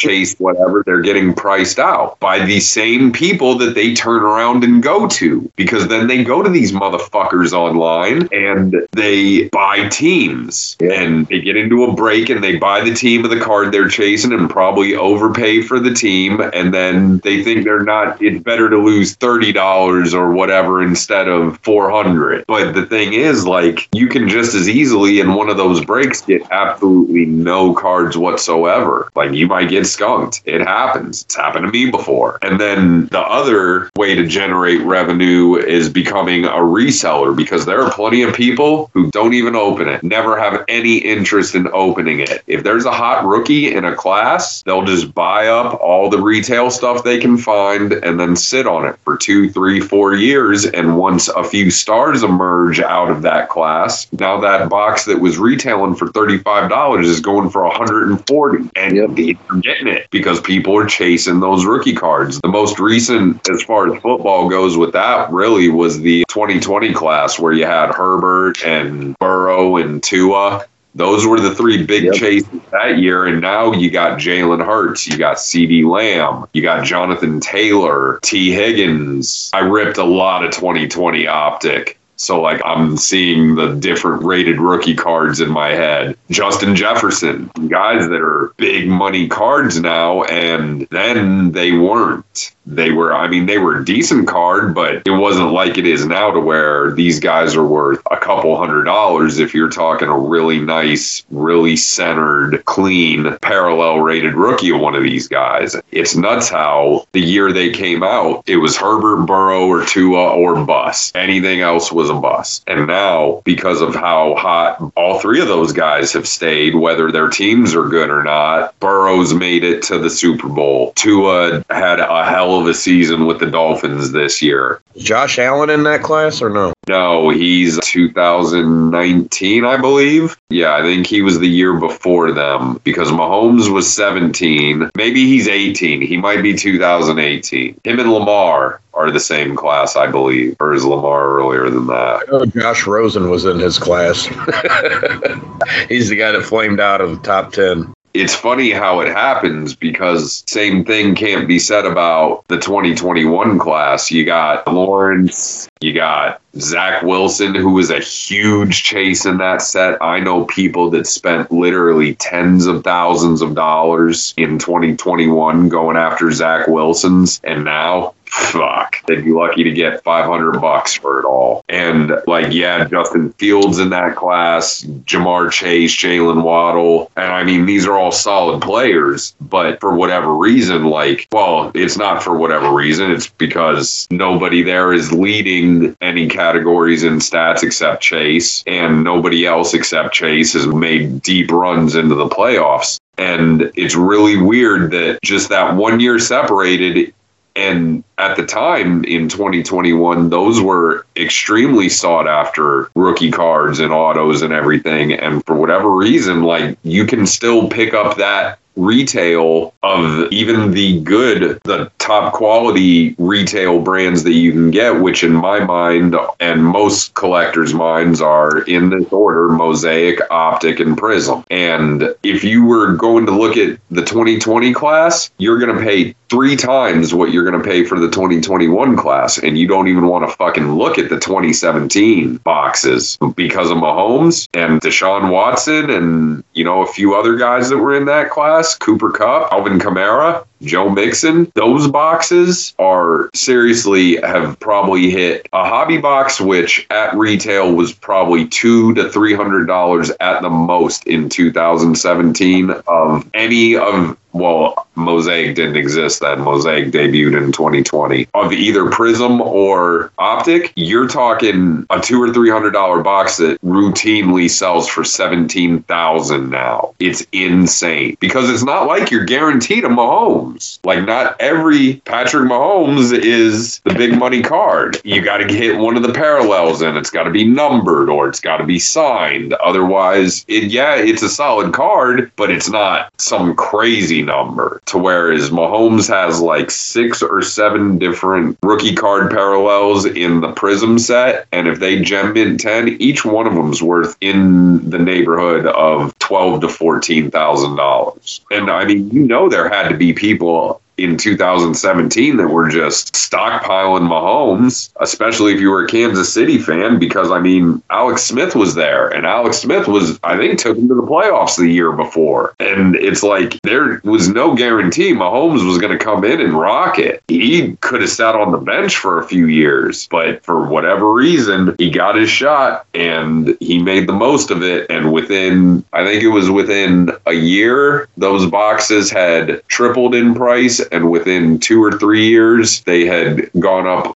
Chase, whatever, they're getting priced out by the same people that they turn around and go to, because then they go to these motherfuckers online and they buy teams, yeah. and they get into a break and they buy the team of the card they're chasing and probably overpay for the team, and then they think they're not, it's better to lose thirty dollars or whatever instead of four hundred dollars. But the thing is, like, you can just as easily in one of those breaks get absolutely no cards whatsoever. Like, you might get skunked. It happens. It's happened to me before. And then the other way to generate revenue is becoming a reseller, because there are plenty of people who don't even open it, never have any interest in opening it. If there's a hot rookie in a class, they'll just buy up all the retail stuff they can find and then sit on it for two, three, four years. And once a few stars emerge out of that class, now that box that was retailing for thirty-five dollars is going for one hundred forty dollars. And yep. you're getting it because people are chasing those rookie cards. The most recent, as far as football goes with that, really was the twenty twenty class where you had Herbert and Burrow and Tua. Those were the three big yep. chases that year, and now you got Jalen Hurts, you got CeeDee Lamb, you got Jonathan Taylor, T. Higgins. I ripped a lot of twenty twenty Optic. So, like, I'm seeing the different rated rookie cards in my head. Justin Jefferson, guys that are big money cards now, and then they weren't. They were, I mean, they were a decent card, but it wasn't like it is now to where these guys are worth a couple hundred dollars if you're talking a really nice, really centered, clean, parallel rated rookie of one of these guys. It's nuts how the year they came out, it was Herbert, Burrow, or Tua, or bust. Anything else was a bust. And now, because of how hot all three of those guys have stayed, whether their teams are good or not, Burrow's made it to the Super Bowl. Tua had a hell of a season with the Dolphins this year. Is Josh Allen in that class or no? No, he's two thousand nineteen, I believe. Yeah, I think he was the year before them because Mahomes was seventeen. Maybe he's eighteen. He might be two thousand eighteen. Him and Lamar are the same class, I believe. Or is Lamar earlier than that? Oh, Josh Rosen was in his class. He's the guy that flamed out of top ten. It's funny how it happens because same thing can't be said about the twenty twenty-one class. You got Lawrence, you got Zach Wilson, who was a huge chase in that set. I know people that spent literally tens of thousands of dollars in twenty twenty-one going after Zach Wilson's, and now, fuck, they'd be lucky to get five hundred bucks for it all. And, like, yeah, Justin Fields in that class, Jamar Chase, Jalen Waddle, and I mean, these are all solid players, but for whatever reason, like, well, it's not for whatever reason, it's because nobody there is leading any categories and stats except Chase, and nobody else except Chase has made deep runs into the playoffs. And it's really weird that just that one year separated. And at the time in twenty twenty-one, those were extremely sought after rookie cards and autos and everything. And for whatever reason, like, you can still pick up that retail of even the good, the top quality retail brands that you can get, which in my mind and most collectors' minds are in this order: Mosaic, Optic, and Prism. And if you were going to look at the twenty twenty class, you're going to pay three times what you're going to pay for the twenty twenty-one class, and you don't even want to fucking look at the twenty seventeen boxes because of Mahomes and Deshaun Watson and, you know, a few other guys that were in that class. Cooper Kupp, Alvin Kamara, Joe Mixon. Those boxes are seriously have probably hit a hobby box, which at retail was probably two to three hundred dollars at the most in two thousand seventeen of any of. Well, Mosaic didn't exist then. Mosaic debuted in twenty twenty. Of either Prism or Optic, you're talking a two or three hundred dollar box that routinely sells for seventeen thousand now. It's insane because it's not like you're guaranteed a Mahomes. Mahomes. Like, not every Patrick Mahomes is the big money card. You got to hit one of the parallels and it's got to be numbered or it's got to be signed. Otherwise, it, yeah, it's a solid card, but it's not some crazy number. To whereas Mahomes has like six or seven different rookie card parallels in the Prism set. And if they gem mint ten, each one of them's worth in the neighborhood of twelve thousand to fourteen thousand dollars. And I mean, you know, there had to be people in two thousand seventeen that were just stockpiling Mahomes, especially if you were a Kansas City fan, because, I mean, Alex Smith was there, and Alex Smith was, I think, took him to the playoffs the year before. And it's like, there was no guarantee Mahomes was going to come in and rock it. He could have sat on the bench for a few years, but for whatever reason, he got his shot, and he made the most of it. And within, I think it was within a year, those boxes had tripled in price, and within two or three years, they had gone up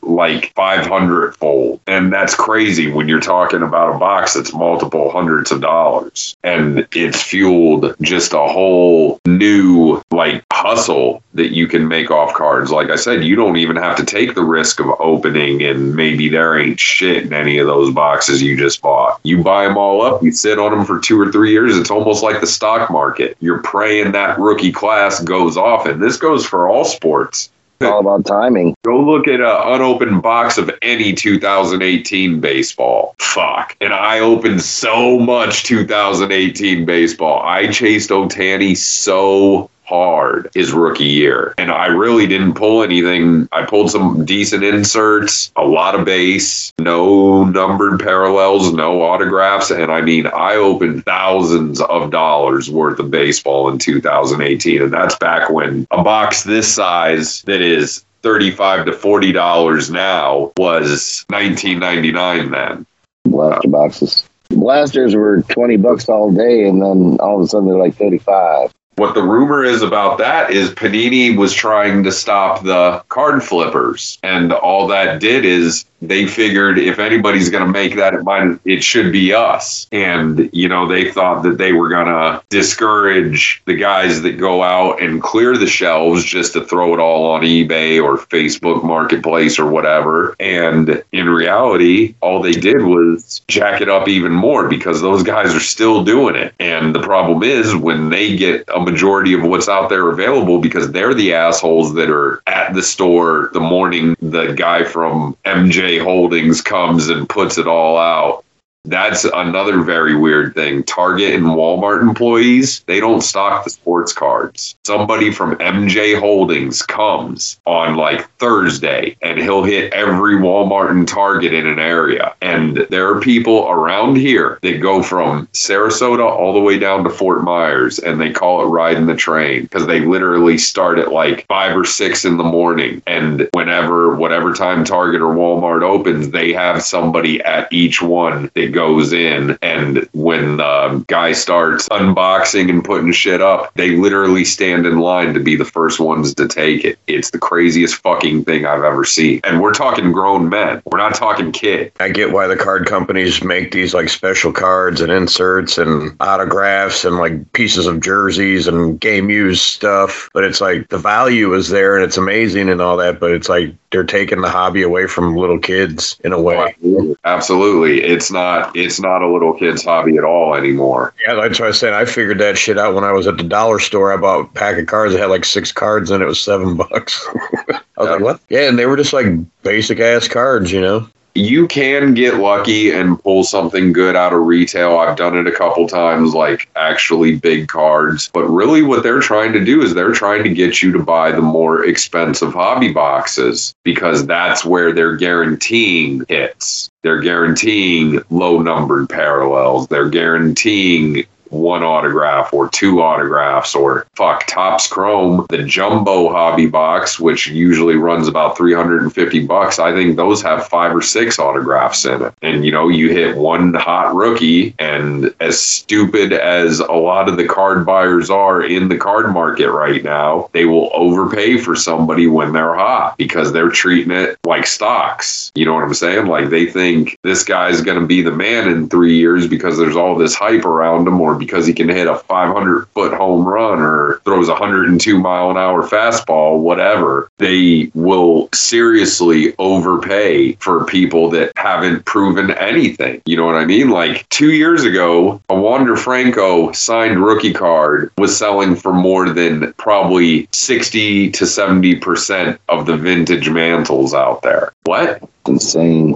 like five hundred fold. And that's crazy when you're talking about a box that's multiple hundreds of dollars. And it's fueled just a whole new like hustle that you can make off cards. Like I said, you don't even have to take the risk of opening and maybe there ain't shit in any of those boxes you just bought. You buy them all up, you sit on them for two or three years. It's almost like the stock market. You're praying that rookie class goes off. And this goes for all sports. It's all about timing. Go look at an unopened box of any two thousand eighteen baseball. Fuck. And I opened so much two thousand eighteen baseball. I chased Ohtani so hard his rookie year. And I really didn't pull anything. I pulled some decent inserts, a lot of base, no numbered parallels, no autographs. And I mean, I opened thousands of dollars worth of baseball in two thousand eighteen. And that's back when a box this size that is thirty-five to forty dollars now was nineteen ninety-nine then. Blaster boxes. Blasters were twenty bucks all day. And then all of a sudden they're like thirty-five. What the rumor is about that is Panini was trying to stop the card flippers. And all that did is they figured if anybody's going to make that, it might, it should be us. And, you know, they thought that they were going to discourage the guys that go out and clear the shelves just to throw it all on eBay or Facebook Marketplace or whatever. And in reality, all they did was jack it up even more because those guys are still doing it. And the problem is when they get a majority of what's out there available because they're the assholes that are at the store the morning the guy from M J Holdings comes and puts it all out. That's another very weird thing. Target and Walmart employees, they don't stock the sports cards. Somebody from M J Holdings comes on like Thursday and he'll hit every Walmart and Target in an area. And there are people around here that go from Sarasota all the way down to Fort Myers and they call it riding the train because they literally start at like five or six in the morning. And whenever, whatever time Target or Walmart opens, they have somebody at each one that goes in, and when the guy starts unboxing and putting shit up, they literally stand in line to be the first ones to take it. It's the craziest fucking thing I've ever seen. And we're talking grown men. We're not talking kids. I get why the card companies make these like special cards and inserts and autographs and like pieces of jerseys and game used stuff, but it's like the value is there and it's amazing and all that, but it's like they're taking the hobby away from little kids in a way. Absolutely. It's not It's not a little kid's hobby at all anymore. Yeah, that's what I said. I figured that shit out when I was at the dollar store. I bought a pack of cards that had like six cards and it was seven bucks. I was yeah. like, what? Yeah, and they were just like basic ass cards, you know? You can get lucky and pull something good out of retail. I've done it a couple times, like actually big cards. But really what they're trying to do is they're trying to get you to buy the more expensive hobby boxes because that's where they're guaranteeing hits. They're guaranteeing low numbered parallels. They're guaranteeing one autograph or two autographs or fuck Topps Chrome, the jumbo hobby box, which usually runs about three hundred fifty bucks. I think those have five or six autographs in it. And, you know, you hit one hot rookie, and as stupid as a lot of the card buyers are in the card market right now, they will overpay for somebody when they're hot because they're treating it like stocks. You know what I'm saying? Like they think this guy's going to be the man in three years because there's all this hype around him or because he can hit a five hundred foot home run or throws a one hundred two mile an hour fastball, whatever, they will seriously overpay for people that haven't proven anything. You know what I mean? Like two years ago, a Wander Franco signed rookie card was selling for more than probably sixty to seventy percent of the vintage Mantles out there. What? Insane.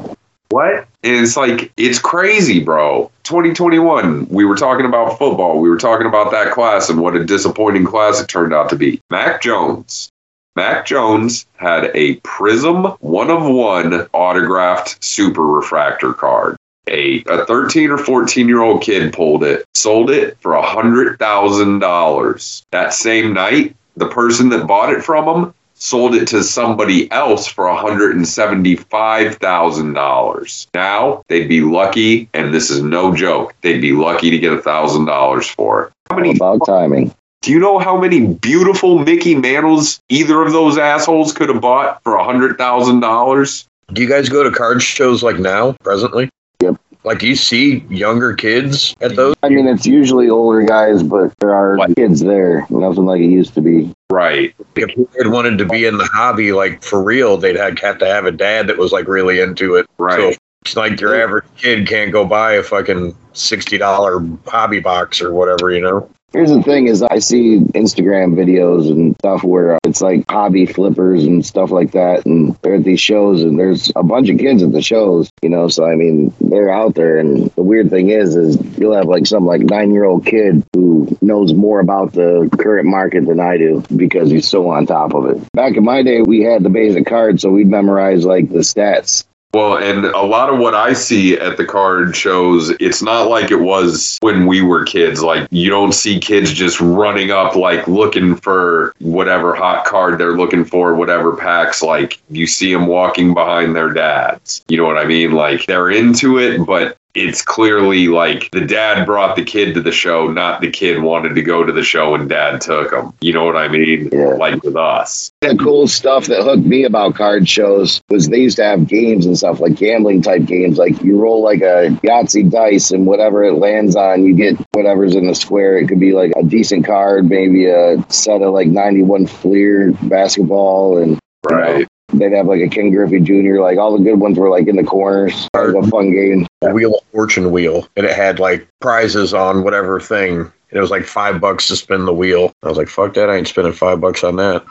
What? And it's like, it's crazy, bro. twenty twenty-one, we were talking about football. We were talking about that class and what a disappointing class it turned out to be. Mac Jones. Mac Jones had a Prism one of one autographed super refractor card. A, a thirteen or fourteen year old kid pulled it, sold it for one hundred thousand dollars. That same night, the person that bought it from him sold it to somebody else for one hundred seventy-five thousand dollars. Now, they'd be lucky, and this is no joke, they'd be lucky to get one thousand dollars for it. How many about timing? Do you know how many beautiful Mickey Mantles either of those assholes could have bought for one hundred thousand dollars? Do you guys go to card shows like now, presently? Yep. Like, do you see younger kids at those? I mean, it's usually older guys, but there are what? kids there. Nothing like it used to be. Right. If a kid wanted to be in the hobby, like, for real, they'd have to have a dad that was, like, really into it. Right. So it's like your average kid can't go buy a fucking sixty dollar hobby box or whatever, you know? Here's the thing is I see Instagram videos and stuff where it's like hobby flippers and stuff like that. And they're at these shows and there's a bunch of kids at the shows, you know, so I mean, they're out there. And the weird thing is, is you'll have like some like nine year old kid who knows more about the current market than I do because he's so on top of it. Back in my day, we had the basic cards, so we'd memorize like the stats. Well, and a lot of what I see at the card shows, it's not like it was when we were kids. Like, you don't see kids just running up, like, looking for whatever hot card they're looking for, whatever packs. Like, you see them walking behind their dads. You know what I mean? Like, they're into it, but it's clearly like the dad brought the kid to the show, not the kid wanted to go to the show and dad took him. You know what I mean? Yeah. Like with us. The cool stuff that hooked me about card shows was they used to have games and stuff, like gambling type games. Like you roll like a Yahtzee dice and whatever it lands on, you get whatever's in the square. It could be like a decent card, maybe a set of like ninety-one Fleer basketball and right. You know, they'd have like a Ken Griffey Junior Like all the good ones were like in the corners. It was a fun game. Wheel of Fortune wheel. And it had like prizes on whatever thing. And it was like five bucks to spin the wheel. I was like, fuck that. I ain't spending five bucks on that.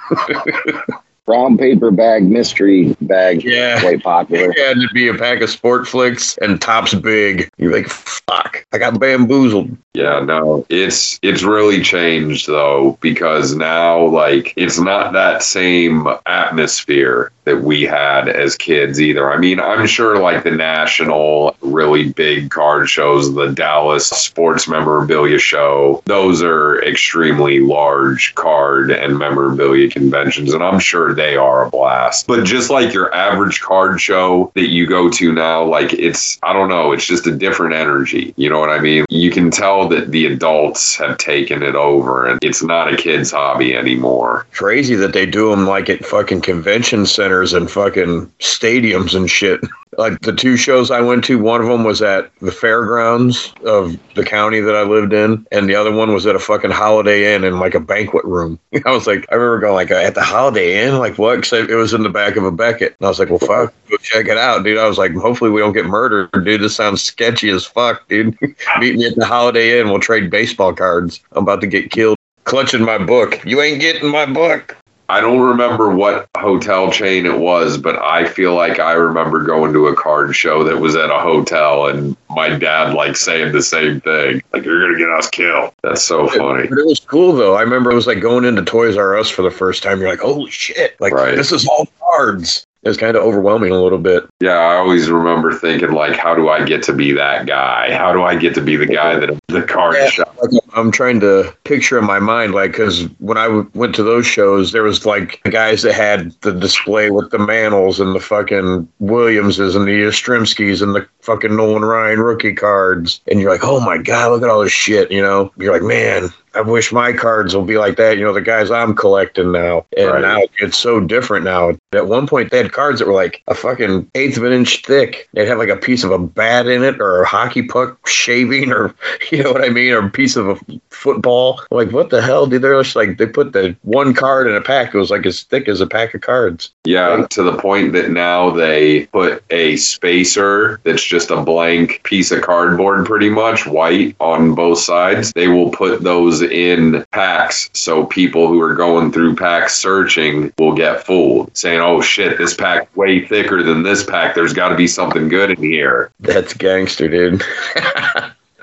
Brown paper bag, mystery bag. Yeah. Quite popular. Yeah, and it'd be a pack of Sport Flicks and Topps Big. You're like, fuck, I got bamboozled. Yeah, no, it's it's really changed, though, because now, like, it's not that same atmosphere that we had as kids either. I mean, I'm sure, like, the national really big card shows, the Dallas Sports Memorabilia Show, those are extremely large card and memorabilia conventions, and I'm sure they are a blast. But just like your average card show that you go to now, like, it's, I don't know, it's just a different energy. You know what I mean? You can tell that the adults have taken it over and it's not a kid's hobby anymore. Crazy that they do them like at fucking convention centers and fucking stadiums and shit. Like the two shows I went to, one of them was at the fairgrounds of the county that I lived in, and the other one was at a fucking Holiday Inn in like a banquet room. I was like, I remember going like, at the Holiday Inn? Like what? Because it was in the back of a Beckett. And I was like, well, fuck, go check it out, dude. I was like, hopefully we don't get murdered, dude. This sounds sketchy as fuck, dude. Meet me at the Holiday Inn. We'll trade baseball cards. I'm about to get killed. Clutching my book. You ain't getting my book. I don't remember what hotel chain it was, but I feel like I remember going to a card show that was at a hotel and my dad like saying the same thing. Like, you're going to get us killed. That's so funny. But it was cool, though. I remember it was like going into Toys R Us for the first time. You're like, holy shit. Like, right. This is all cards. It was kind of overwhelming a little bit. Yeah, I always remember thinking, like, how do I get to be that guy? How do I get to be the guy that the card yeah, shop? Like, I'm trying to picture in my mind, like, because when I w- went to those shows, there was, like, the guys that had the display with the Mantles and the fucking Williamses and the Yastrzemskis and the fucking Nolan Ryan rookie cards. And you're like, oh, my God, look at all this shit, you know? You're like, man, I wish my cards will be like that. You know, the guys I'm collecting now. And right. now it's so different now. At one point, they had cards that were like a fucking eighth of an inch thick. They'd have like a piece of a bat in it or a hockey puck shaving or, you know what I mean, or a piece of a football. Like, what the hell? Dude, they're just like, they put the one card in a pack. It was like as thick as a pack of cards. Yeah, yeah, to the point that now they put a spacer that's just a blank piece of cardboard, pretty much white on both sides. They will put those in packs, so people who are going through packs searching will get fooled, saying, oh shit, this pack way thicker than this pack, there's got to be something good in here. That's gangster, dude.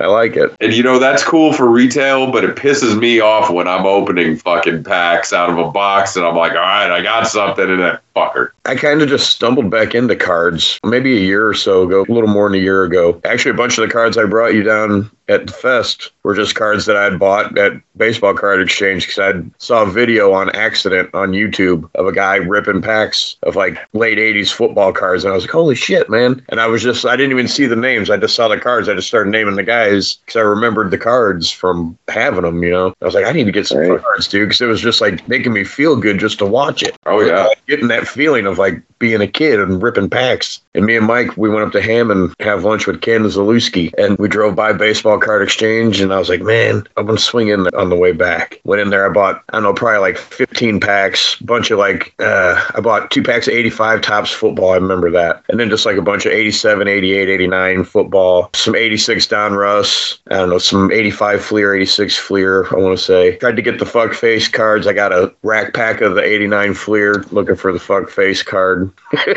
I like it. And you know, that's cool for retail, but it pisses me off when I'm opening fucking packs out of a box and I'm like, all right, I got something in that fucker. I kind of just stumbled back into cards maybe a year or so ago, a little more than a year ago. Actually, a bunch of the cards I brought you down at the fest were just cards that I had bought at Baseball Card Exchange because I saw a video on accident on YouTube of a guy ripping packs of like late eighties football cards. And I was like, holy shit, man. And I was just, I didn't even see the names. I just saw the cards. I just started naming the guys because I remembered the cards from having them, you know. I was like, I need to get some right. cards, dude, because it was just like making me feel good just to watch it. Oh, yeah. Like, getting that feeling of like being a kid and ripping packs. And me and Mike, we went up to Hammond and have lunch with Ken Zalewski. And we drove by Baseball Card Exchange. And I was like, man, I'm going to swing in on the way back. Went in there. I bought, I don't know, probably like fifteen packs. Bunch of like, uh, I bought two packs of eighty-five Topps football. I remember that. And then just like a bunch of eighty-seven, eighty-eight, eighty-nine football. Some eighty-six Donruss. I don't know, some eighty-five Fleer, eighty-six Fleer, I want to say. Tried to get the fuck face cards. I got a rack pack of the eighty-nine Fleer looking for the fuck face card.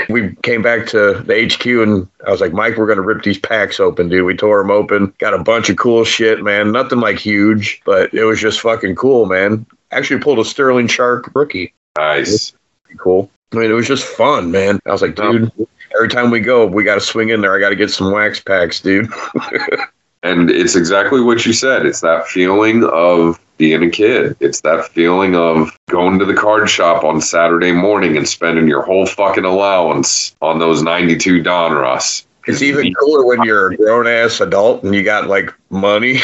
We came back to the H Q and I was like, Mike, we're going to rip these packs open, dude. We tore them open. Got a bunch of cool shit, man. Nothing like huge, but it was just fucking cool, man. Actually pulled a Sterling Shark rookie. Nice. Cool. I mean, it was just fun, man. I was like, dude, every time we go, we got to swing in there. I got to get some wax packs, dude. And it's exactly what you said. It's that feeling of being a kid. It's that feeling of going to the card shop on Saturday morning and spending your whole fucking allowance on those ninety-two Donruss. It's even cooler when you're a grown-ass adult and you got, like, money.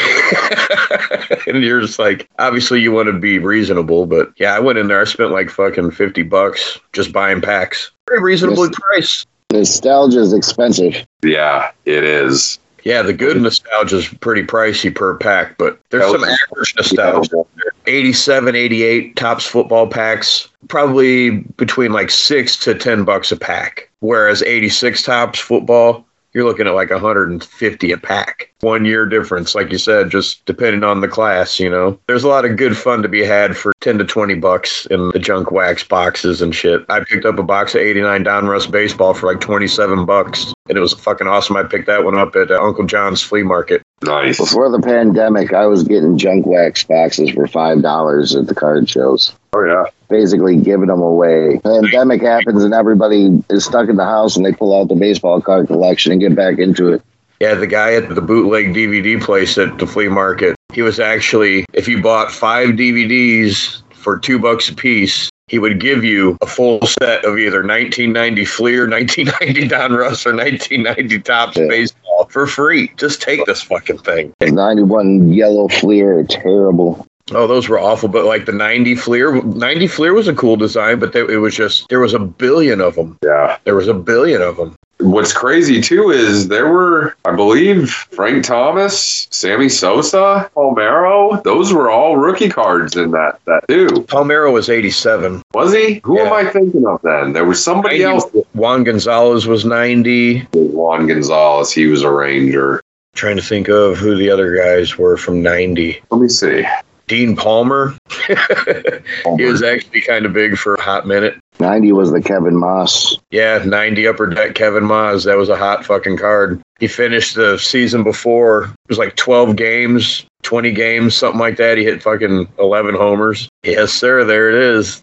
And you're just like, obviously you want to be reasonable, but yeah, I went in there. I spent, like, fucking fifty bucks just buying packs. Pretty reasonably priced. Nostalgia is expensive. Yeah, it is. Yeah, the good nostalgia is pretty pricey per pack, but there's some average nostalgia. eighty-seven, eighty-eight Topps football packs, probably between like six to ten bucks a pack. Whereas eighty-six Topps football, you're looking at like one hundred fifty a pack. One year difference, like you said, just depending on the class, you know. There's a lot of good fun to be had for ten to twenty bucks in the junk wax boxes and shit. I picked up a box of eighty-nine Donruss baseball for like twenty-seven bucks. And it was fucking awesome. I picked that one up at uh, Uncle John's flea market. Nice. Before the pandemic, I was getting junk wax boxes for five dollars at the card shows. Oh, yeah. Basically giving them away. Pandemic happens and everybody is stuck in the house and they pull out the baseball card collection and get back into it. Yeah, the guy at the bootleg D V D place at the flea market, he was actually, if you bought five D V Ds for two bucks a piece, he would give you a full set of either nineteen ninety Fleer, nineteen ninety Donruss, or nineteen ninety Topps yeah. baseball for free. Just take this fucking thing. The ninety-one yellow Fleer are terrible. Oh, those were awful. But like the ninety Fleer, ninety Fleer was a cool design, but they, it was just, there was a billion of them. Yeah. There was a billion of them. What's crazy, too, is there were, I believe, Frank Thomas, Sammy Sosa, Palmeiro. Those were all rookie cards in that, that too. Palmeiro was eighty-seven. Was he? Who yeah. am I thinking of then? There was somebody ninety. Else. Juan Gonzalez was ninety. Juan Gonzalez, he was a Ranger. Trying to think of who the other guys were from ninety. Let me see. Dean Palmer. Palmer. He was actually kind of big for a hot minute. ninety was the Kevin Moss. Yeah, ninety Upper Deck Kevin Moss. That was a hot fucking card. He finished the season before. It was like twelve games, twenty games, something like that. He hit fucking eleven homers. Yes, sir. There it is.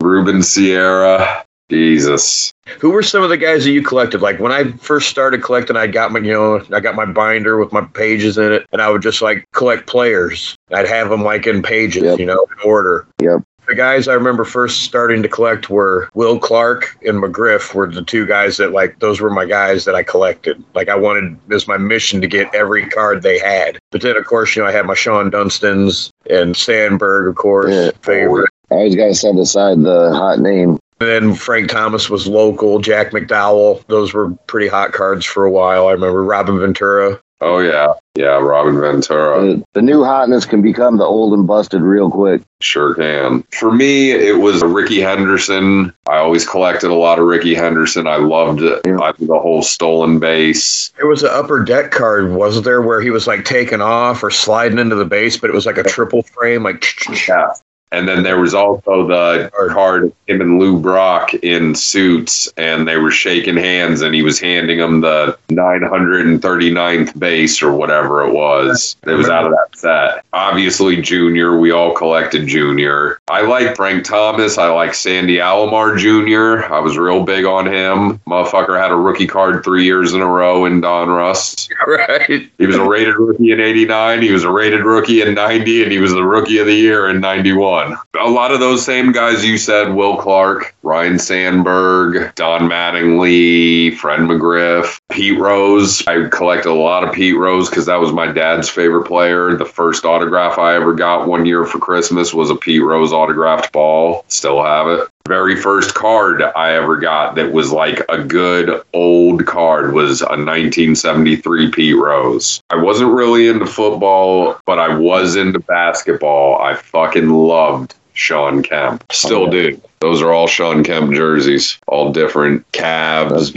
Ruben Sierra. Jesus. Who were some of the guys that you collected? Like when I first started collecting, I got my, you know, I got my binder with my pages in it and I would just like collect players. I'd have them like in pages, yep. you know, in order. Yep. the guys I remember first starting to collect were Will Clark and McGriff were the two guys that, like, those were my guys that I collected. Like, I wanted, it was my mission to get every card they had. But then, of course, you know, I had my Sean Dunstons and Sandberg, of course. Yeah. Favorite. I always got to set aside the hot name. And then Frank Thomas was local. Jack McDowell. Those were pretty hot cards for a while. I remember Robin Ventura. Oh, yeah. Yeah, Robin Ventura. The, the new hotness can become the old and busted real quick. Sure can. For me, it was Rickey Henderson. I always collected a lot of Rickey Henderson. I loved it. Yeah. I, the whole stolen base. There was an Upper Deck card, wasn't there, where he was, like, taking off or sliding into the base, but it was like a triple frame, like... Yeah. And then there was also the card of him and Lou Brock in suits, and they were shaking hands, and he was handing them the nine hundred thirty-ninth base or whatever it was. It was out of that set. Obviously, Junior. We all collected Junior. I like Frank Thomas. I like Sandy Alomar Junior I was real big on him. Motherfucker had a rookie card three years in a row in Donruss. Right. He was a rated rookie in eighty-nine. He was a rated rookie in ninety, and he was the rookie of the year in ninety-one. A lot of those same guys you said, Will Clark, Ryan Sandberg, Don Mattingly, Fred McGriff, Pete Rose. I collected a lot of Pete Rose because that was my dad's favorite player. The first autograph I ever got one year for Christmas was a Pete Rose autographed ball. Still have it. Very first card I ever got that was like a good old card was a nineteen seventy-three Pete Rose. I wasn't really into football, but I was into basketball. I fucking loved Sean Kemp. Still do. Those are all Sean Kemp jerseys, all different. Cavs,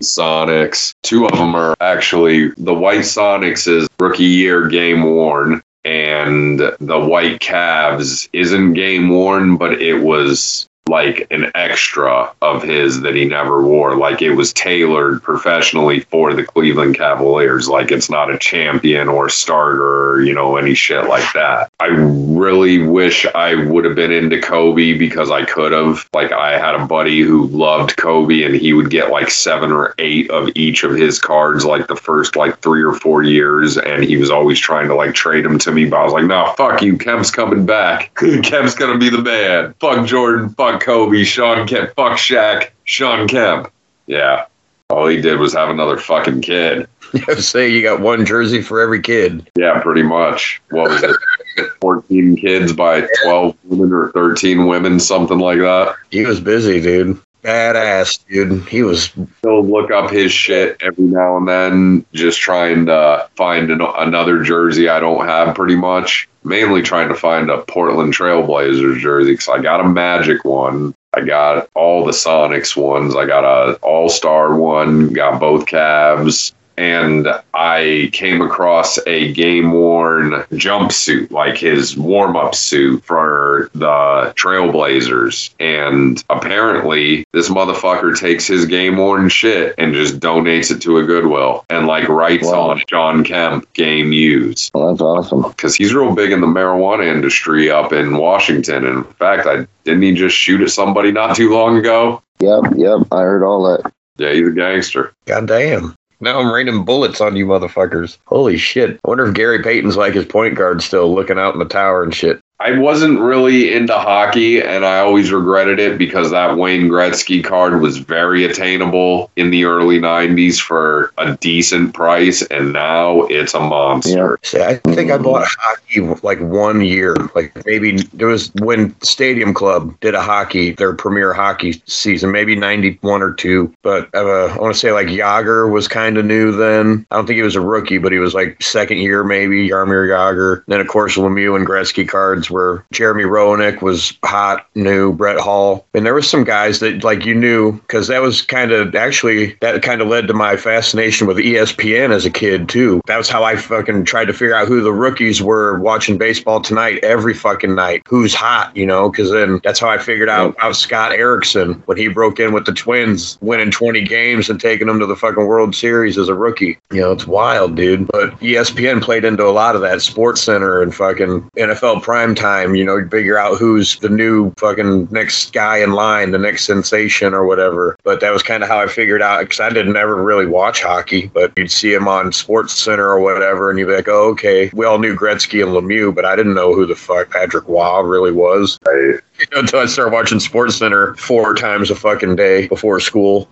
Sonics. Two of them are actually the white Sonics is rookie year game worn. And the white Cavs isn't game worn, but it was like an extra of his that he never wore. Like it was tailored professionally for the Cleveland Cavaliers. Like it's not a champion or a starter or, you know, any shit like that. I really wish I would have been into Kobe because I could have. Like I had a buddy who loved Kobe and he would get like seven or eight of each of his cards like the first like three or four years and he was always trying to like trade them to me. But I was like, nah, fuck you. Kemp's coming back. Kemp's gonna be the man. Fuck Jordan. Fuck Kobe, Sean Kemp, fuck Shaq, Sean Kemp. Yeah. All he did was have another fucking kid. Yeah, say you got one jersey for every kid. Yeah, pretty much. What was it? fourteen kids by twelve women or thirteen women, something like that. He was busy, dude. Badass, dude. He was... He'll look up his shit every now and then, just trying to find an, another jersey I don't have pretty much. Mainly trying to find a Portland Trailblazers jersey because I got a Magic one. I got all the Sonics ones. I got a All-Star one. Got both Cavs. And I came across a game-worn jumpsuit, like his warm-up suit for the Trailblazers. And apparently, this motherfucker takes his game-worn shit and just donates it to a Goodwill and, like, writes wow. on Sean Kemp, game used. Well, that's awesome. Because he's real big in the marijuana industry up in Washington. And in fact, I didn't he just shoot at somebody not too long ago? Yep, yep. I heard all that. Yeah, he's a gangster. Goddamn. Now I'm raining bullets on you motherfuckers. Holy shit. I wonder if Gary Payton's like his point guard still looking out in the tower and shit. I wasn't really into hockey, and I always regretted it because that Wayne Gretzky card was very attainable in the early nineties for a decent price, and now it's a monster. Yeah. See, I think I bought hockey like one year. Like maybe there was when Stadium Club did a hockey, their premier hockey season, maybe ninety-one or two. But uh, I want to say like Yager was kind of new then. I don't think he was a rookie, but he was like second year maybe, Jaromir Yager. Then, of course, Lemieux and Gretzky cards where Jeremy Roenick was hot, new, Brett Hall. And there were some guys that, like, you knew, because that was kind of, actually, that kind of led to my fascination with E S P N as a kid, too. That was how I fucking tried to figure out who the rookies were watching Baseball Tonight every fucking night. Who's hot, you know, because then that's how I figured out how Scott Erickson, when he broke in with the Twins, winning twenty games and taking them to the fucking World Series as a rookie. You know, it's wild, dude. But E S P N played into a lot of that. Sports Center and fucking N F L Primetime time, you know, figure out who's the new fucking next guy in line, the next sensation or whatever. But that was kind of how I figured out, because I didn't ever really watch hockey, but you'd see him on Sports Center or whatever, and you'd be like, oh, okay. We all knew Gretzky and Lemieux, but I didn't know who the fuck Patrick Waugh really was. Right. You know, until I started watching Sports Center four times a fucking day before school.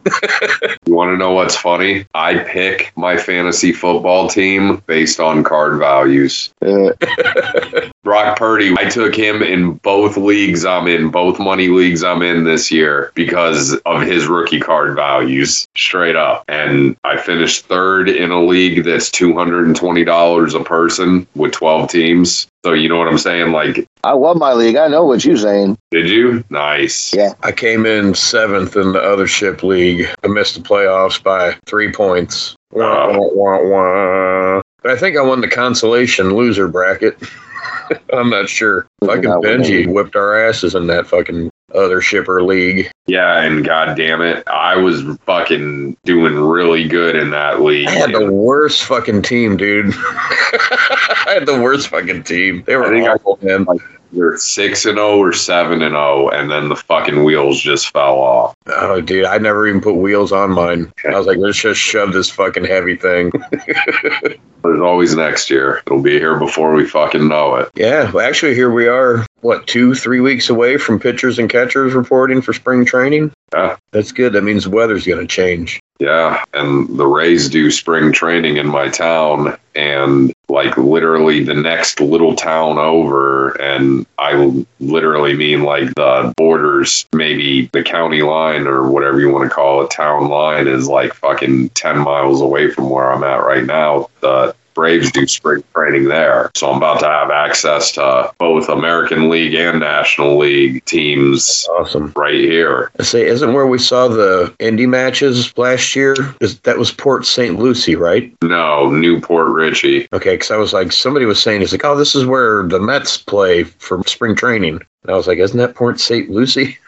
You want to know what's funny? I pick my fantasy football team based on card values. Yeah. Brock Purdy, I took him in both leagues I'm in, both money leagues I'm in this year, because of his rookie card values, straight up. And I finished third in a league that's two hundred twenty dollars a person with twelve teams. So you know what I'm saying? Like, I love my league. I know what you're saying. Did you? Nice. Yeah. I came in seventh in the other ship league. I missed the playoffs by three points. Wah, wah, wah, wah. But I think I won the consolation loser bracket. I'm not sure. Fucking Benji whipped our asses in that fucking other shipper league. Yeah, and goddamn it, I was fucking doing really good in that league. I had the worst fucking team, dude. I had the worst fucking team. They were awful, man. You're six and oh or seven and oh, and then the fucking wheels just fell off. Oh, dude, I never even put wheels on mine. I was like, let's just shove this fucking heavy thing. There's always next year. It'll be here before we fucking know it. Yeah, well, actually, here we are. What, two, three weeks away from pitchers and catchers reporting for spring training? Yeah, that's good. That means the weather's going to change. Yeah, and the Rays do spring training in my town, and like literally the next little town over, and I literally mean like the borders, maybe the county line or whatever you want to call it, town line is like fucking ten miles away from where I'm at right now. The Braves do spring training there. So I'm about to have access to both American League and National League teams. Awesome. Right here. I say, isn't where we saw the Indy matches last year? Is, that was Port Saint Lucie, right? No, Newport Richey. Okay, because I was like, somebody was saying, it's like, oh, this is where the Mets play for spring training. And I was like, isn't that Port Saint Lucie?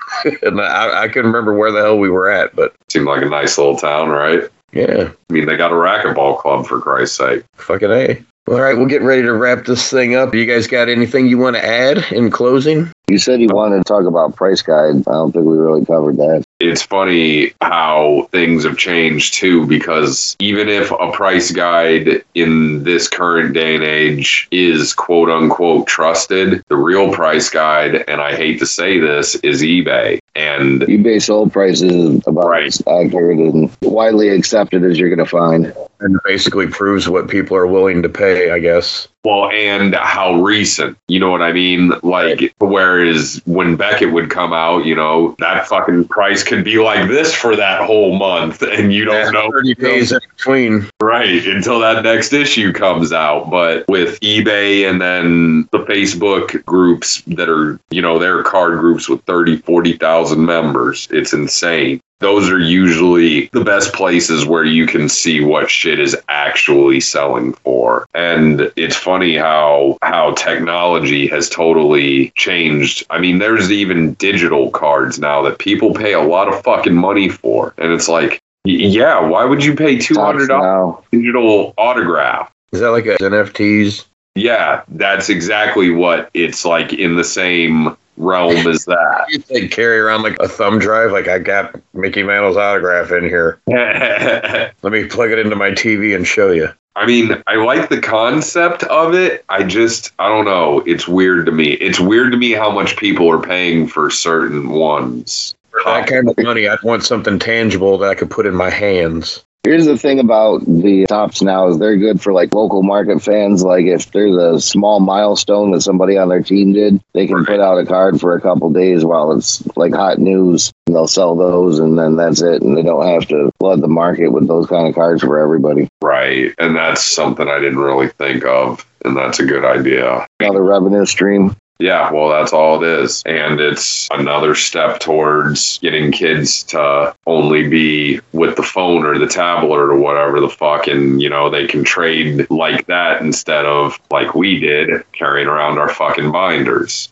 And I, I couldn't remember where the hell we were at, but. Seemed like a nice little town, right? Yeah. I mean, they got a racquetball club, for Christ's sake. Fucking A. All right, we'll get ready to wrap this thing up. You guys got anything you want to add in closing? You said you wanted to talk about price guide. I don't think we really covered that. It's funny how things have changed, too, because even if a price guide in this current day and age is quote-unquote trusted, the real price guide, and I hate to say this, is eBay. And eBay sold prices about right. as accurate and widely accepted as you're going to find. And basically proves what people are willing to pay, I guess. Well, and how recent, you know what I mean? Like, right. Whereas when Beckett would come out, you know, that fucking price could be like this for that whole month, and you don't yeah, know. thirty days in between. Right, until that next issue comes out. But with eBay and then the Facebook groups that are, you know, they're card groups with thirty, forty thousand members. It's insane. Those are usually the best places where you can see what shit is actually selling for. And it's funny how how technology has totally changed. I mean, there's even digital cards now that people pay a lot of fucking money for. And it's like, yeah, why would you pay two hundred dollars for a digital autograph? Is that like N F Ts? Yeah, that's exactly what it's like in the same realm is that you think carry around like a thumb drive, like I got Mickey Mantle's autograph in here. Let me plug it into my T V and show you. I mean, I like the concept of it. I just, I don't know. It's weird to me. It's weird to me how much people are paying for certain ones. For that kind of money, I'd want something tangible that I could put in my hands. Here's the thing about the Topps now is they're good for like local market fans. Like if there's a small milestone that somebody on their team did, they can put out a card for a couple days while it's like hot news. And they'll sell those and then that's it. And they don't have to flood the market with those kind of cards for everybody. Right. And that's something I didn't really think of. And that's a good idea. Another revenue stream. Yeah, well, that's all it is. And it's another step towards getting kids to only be with the phone or the tablet or whatever the fuck. And, you know, they can trade like that instead of, like we did, carrying around our fucking binders.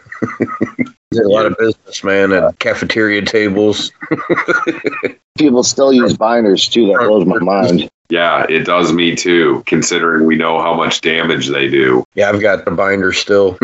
There's a lot of business, man, at cafeteria tables. People still use binders, too. That blows my mind. Yeah, it does me too, considering we know how much damage they do. Yeah, I've got the binder still.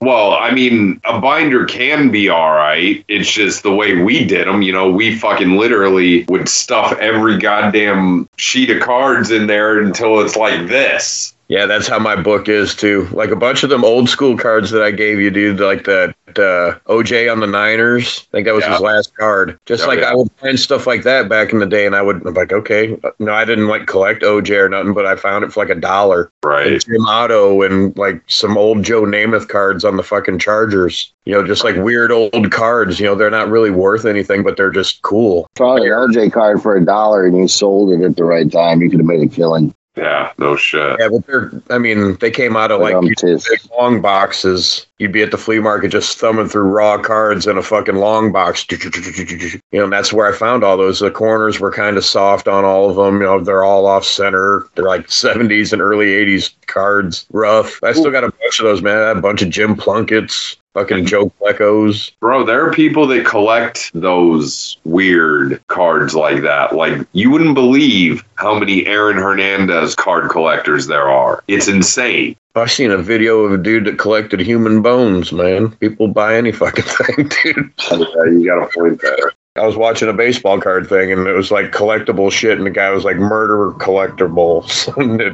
Well, I mean, a binder can be all right. It's just the way we did them. You know, we fucking literally would stuff every goddamn sheet of cards in there until it's like this. Yeah, that's how my book is, too. Like, a bunch of them old school cards that I gave you, dude, like the uh, O J on the Niners. I think that was yeah. his last card. Just oh, like yeah. I would find stuff like that back in the day, and I would, I'm like, okay. No, I didn't, like, collect O J or nothing, but I found it for, like, a dollar. Right. And Jim Otto and, like, some old Joe Namath cards on the fucking Chargers. You know, just, like, weird old cards. You know, they're not really worth anything, but they're just cool. Probably an O J card for a dollar, and you sold it at the right time. You could have made a killing. Yeah, no shit. Yeah, but they're, I mean, they came out of like long boxes. You'd be at the flea market just thumbing through raw cards in a fucking long box. You know, and that's where I found all those. The corners were kind of soft on all of them. You know, they're all off center. They're like seventies and early eighties cards. Rough. I still got a bunch of those, man. I had a bunch of Jim Plunketts. Fucking Joe Klecko's. Bro, there are people that collect those weird cards like that. Like, you wouldn't believe how many Aaron Hernandez card collectors there are. It's insane. I've seen a video of a dude that collected human bones, man. People buy any fucking thing, dude. You got a point there. I was watching a baseball card thing, and it was like collectible shit, and the guy was like, murderer collectible.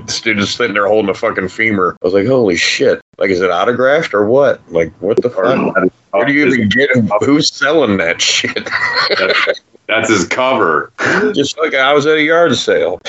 This dude is sitting there holding a fucking femur. I was like, holy shit. Like, is it autographed or what? Like, what the fuck? Where do you even get him? Who's selling that shit? That's, that's his cover. Just like I was at a yard sale.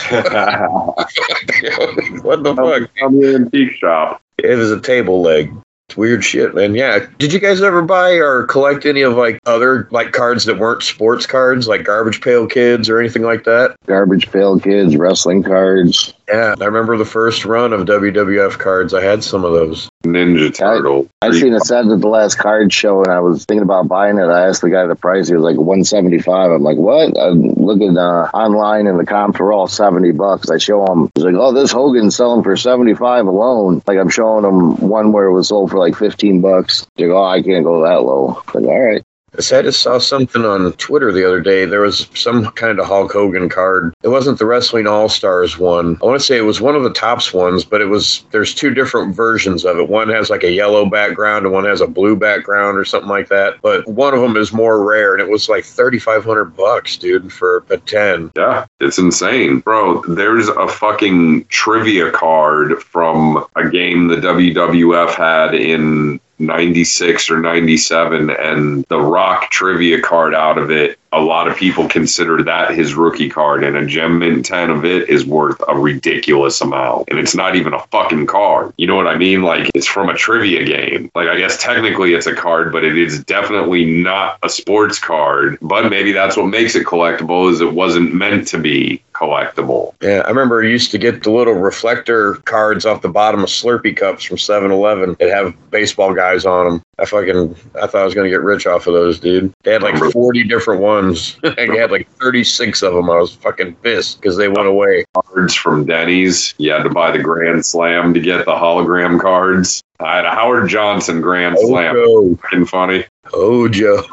What the fuck? I'm in an antique shop. It was a table leg. It's weird shit, man. Yeah. Did you guys ever buy or collect any of like other like cards that weren't sports cards, like Garbage Pail Kids or anything like that? Garbage Pail Kids, wrestling cards. Yeah, I remember the first run of W W F cards. I had some of those. Ninja Turtle. I, I seen a set at the last card show, and I was thinking about buying it. I asked the guy the price. He was like one seventy-five. I'm like, what? I'm looking uh, online, and the comps were all seventy bucks. I show him. He's like, oh, this Hogan's selling for seventy-five alone. Like, I'm showing him one where it was sold for like fifteen bucks. He's like, oh, I can't go that low. I'm like, all right. I just saw something on Twitter the other day. There was some kind of Hulk Hogan card. It wasn't the Wrestling All-Stars one. I want to say it was one of the Topps ones, but it was, there's two different versions of it. One has like a yellow background and one has a blue background or something like that. But one of them is more rare, and it was like thirty-five hundred bucks, dude, for a ten. Yeah, it's insane. Bro, there's a fucking trivia card from a game the W W F had in ninety-six or ninety-seven, and the Rock trivia card out of it, a lot of people consider that his rookie card, and a gem mint ten of it is worth a ridiculous amount, and it's not even a fucking card. You know what I mean? Like, it's from a trivia game. Like, I guess technically it's a card, but it is definitely not a sports card. But maybe that's what makes it collectible, is it wasn't meant to be collectible. Yeah, I remember I used to get the little reflector cards off the bottom of Slurpee cups from seven eleven that have baseball guys on them. I fucking, I thought I was going to get rich off of those, dude. They had like forty different ones. I had like thirty-six of them. I was fucking pissed because they went away. Cards from Denny's. You had to buy the Grand Slam to get the hologram cards. I had a Howard Johnson Grand oh, Slam. Joe. Fucking funny. Oh, Joe.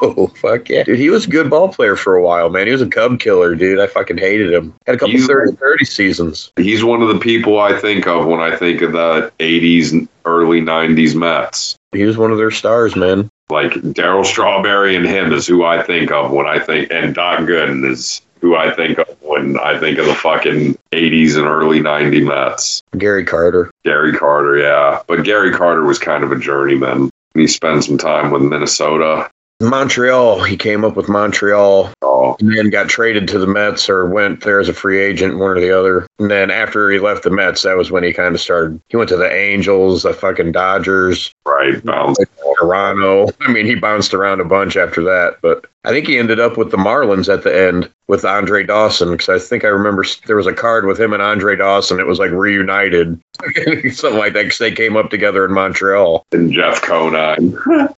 Fuck yeah. Dude, he was a good ball player for a while, man. He was a Cub killer, dude. I fucking hated him. Had a couple thirty thirty seasons. He's one of the people I think of when I think of the eighties and early nineties Mets. He was one of their stars, man. Like, Darryl Strawberry and him is who I think of when I think, and Doc Gooden is who I think of when I think of the fucking eighties and early nineties Mets. Gary Carter. Gary Carter, yeah. But Gary Carter was kind of a journeyman. He spent some time with Minnesota. Montreal. He came up with Montreal oh. and then got traded to the Mets, or went there as a free agent, one or the other. And then after he left the Mets, that was when he kind of started. He went to the Angels, the fucking Dodgers. Right. Bounced. Toronto. I mean, he bounced around a bunch after that, but I think he ended up with the Marlins at the end with Andre Dawson, because I think I remember there was a card with him and Andre Dawson. It was like reunited, something like that, because they came up together in Montreal. And Jeff Conine.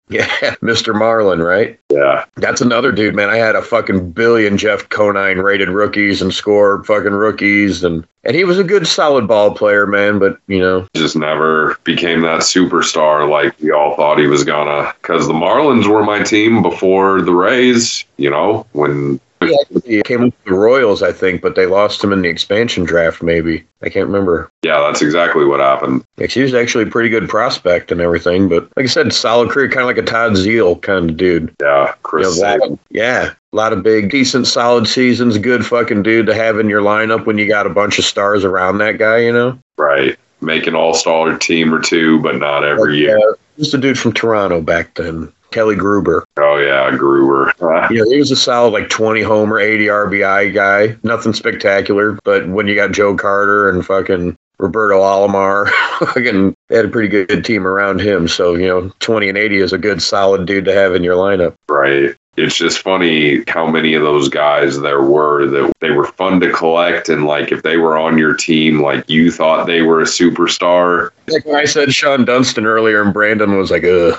Yeah, Mister Marlin, right? Yeah. That's another dude, man. I had a fucking billion Jeff Conine rated rookies and Score fucking rookies, and and he was a good, solid ball player, man, but, you know. Just never became that superstar like we all thought he was gonna, because the Marlins were my team before the Rays, you know, when He actually came with the Royals, I think, but they lost him in the expansion draft, maybe. I can't remember. Yeah, that's exactly what happened. Yeah, he was actually a pretty good prospect and everything, but like I said, solid career, kind of like a Todd Zeal kind of dude. Yeah, Chris. You know, lot of, yeah, a lot of big, decent, solid seasons, good fucking dude to have in your lineup when you got a bunch of stars around that guy, you know? Right. Make an all-star team or two, but not every like, year. Uh, just a dude from Toronto back then. Kelly Gruber. Oh, yeah, Gruber. Uh, yeah, he was a solid, like, twenty-homer, eighty R B I guy. Nothing spectacular, but when you got Joe Carter and fucking Roberto Alomar, fucking they had a pretty good team around him. So, you know, twenty and eighty is a good, solid dude to have in your lineup. Right. It's just funny how many of those guys there were that they were fun to collect. And, like, if they were on your team, like, you thought they were a superstar. Like when I said Sean Dunston earlier and Brandon was like, ugh.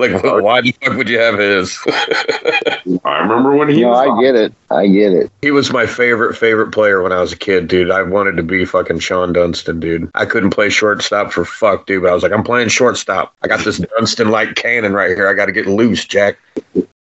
Like, well, why the fuck would you have his? I remember when he no, was I on. get it. I get it. He was my favorite, favorite player when I was a kid, dude. I wanted to be fucking Sean Dunston, dude. I couldn't play shortstop for fuck, dude. But I was like, I'm playing shortstop. I got this Dunston-like cannon right here. I got to get loose, Jack.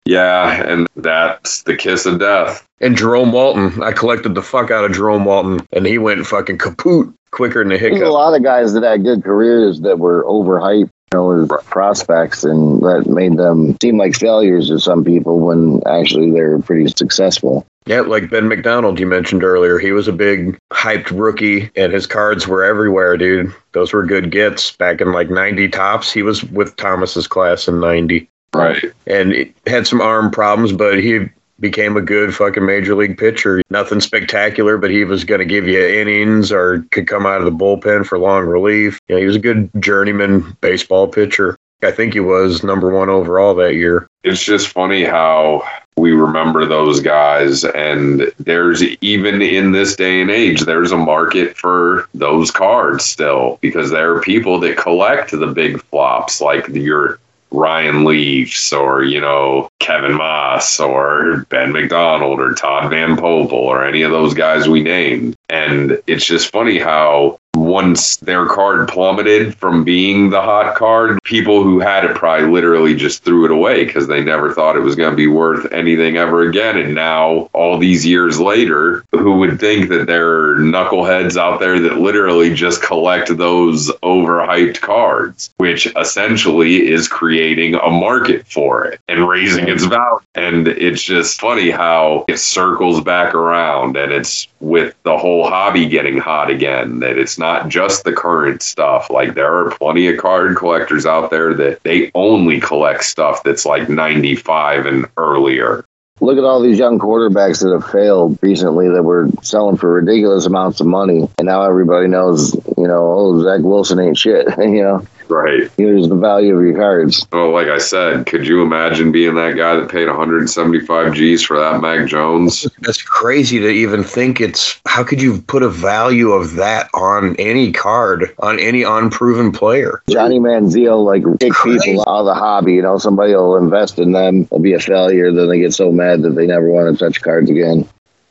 Yeah, and that's the kiss of death. And Jerome Walton. I collected the fuck out of Jerome Walton, and he went fucking kaput quicker than a hiccup. There's a lot of guys that had good careers that were overhyped. You know, as prospects, and that made them seem like failures to some people when actually they're pretty successful. Yeah, like Ben McDonald you mentioned earlier. He was a big hyped rookie, and his cards were everywhere, dude. Those were good gets back in like ninety tops. He was with Thomas's class in ninety. Right. And it had some arm problems, but he became a good fucking major league pitcher. Nothing spectacular, but he was going to give you innings or could come out of the bullpen for long relief. You know, he was a good journeyman baseball pitcher. I think he was number one overall that year. It's just funny how we remember those guys, and there's, even in this day and age, there's a market for those cards still, because there are people that collect the big flops, like your Ryan Leafs or, you know, Kevin Moss or Ben McDonald or Todd Van Poppel or any of those guys we named. And it's just funny how once their card plummeted from being the hot card, people who had it probably literally just threw it away because they never thought it was going to be worth anything ever again. And now, all these years later, who would think that there are knuckleheads out there that literally just collect those overhyped cards, which essentially is creating a market for it and raising its value. And it's just funny how it circles back around, and it's with the whole hobby getting hot again, that it's not just the current stuff. Like, there are plenty of card collectors out there that they only collect stuff that's like ninety-five and earlier. Look at all these young quarterbacks that have failed recently that were selling for ridiculous amounts of money. And now everybody knows, you know, oh, Zach Wilson ain't shit, you know. Right. Here's the value of your cards. Oh, like I said, could you imagine being that guy that paid one hundred seventy-five G's for that Mac Jones? That's crazy to even think. It's, how could you put a value of that on any card, on any unproven player? Johnny Manziel, like, kick people out of the hobby. You know, somebody will invest in them, it'll be a failure, then they get so mad that they never want to touch cards again.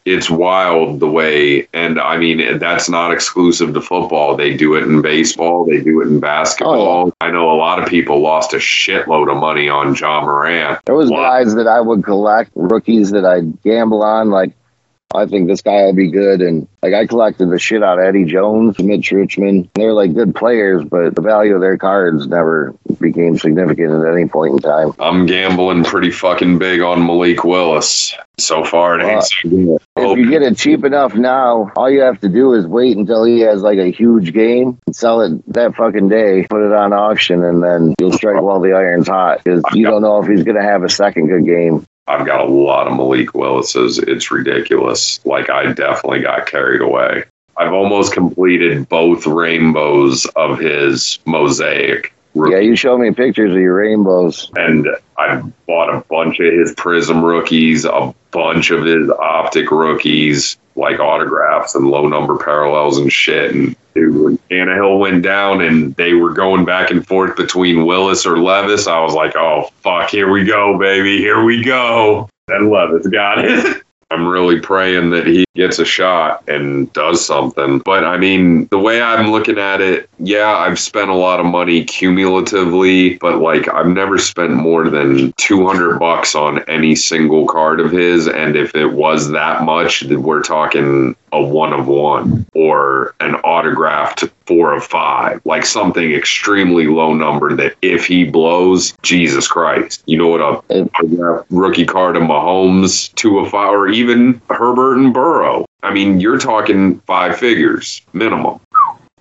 It's wild the way, and I mean, that's not exclusive to football. They do it in baseball. They do it in basketball. Oh, yeah. I know a lot of people lost a shitload of money on Ja Morant. There was what? guys that I would collect, rookies that I'd gamble on, like, I think this guy will be good. And like, I collected the shit out of Eddie Jones, Mitch Richmond. They're like good players, but the value of their cards never became significant at any point in time. I'm gambling pretty fucking big on Malik Willis. So far, it ain't uh, so good. If you get it cheap enough now, all you have to do is wait until he has like a huge game and sell it that fucking day, put it on auction, and then you'll strike while the iron's hot, because you don't know if he's going to have a second good game. I've got a lot of Malik Willis's. It's ridiculous. Like, I definitely got carried away. I've almost completed both rainbows of his Mosaic. Rookie. Yeah, you showed me pictures of your rainbows. And I bought a bunch of his Prism rookies, a bunch of his Optic rookies, like autographs and low number parallels and shit. And dude, when Tannehill went down and they were going back and forth between Willis or Levis, I was like, oh, fuck, here we go, baby. Here we go. And Levis got it. I'm really praying that he gets a shot and does something. But I mean, the way I'm looking at it, yeah, I've spent a lot of money cumulatively, but like I've never spent more than two hundred bucks on any single card of his. And if it was that much, then we're talking a one of one or an autographed four of five, like something extremely low number that if he blows, Jesus Christ, you know what, a, a rookie card of Mahomes, two of five, or even Herbert and Burrow. I mean, you're talking five figures minimum.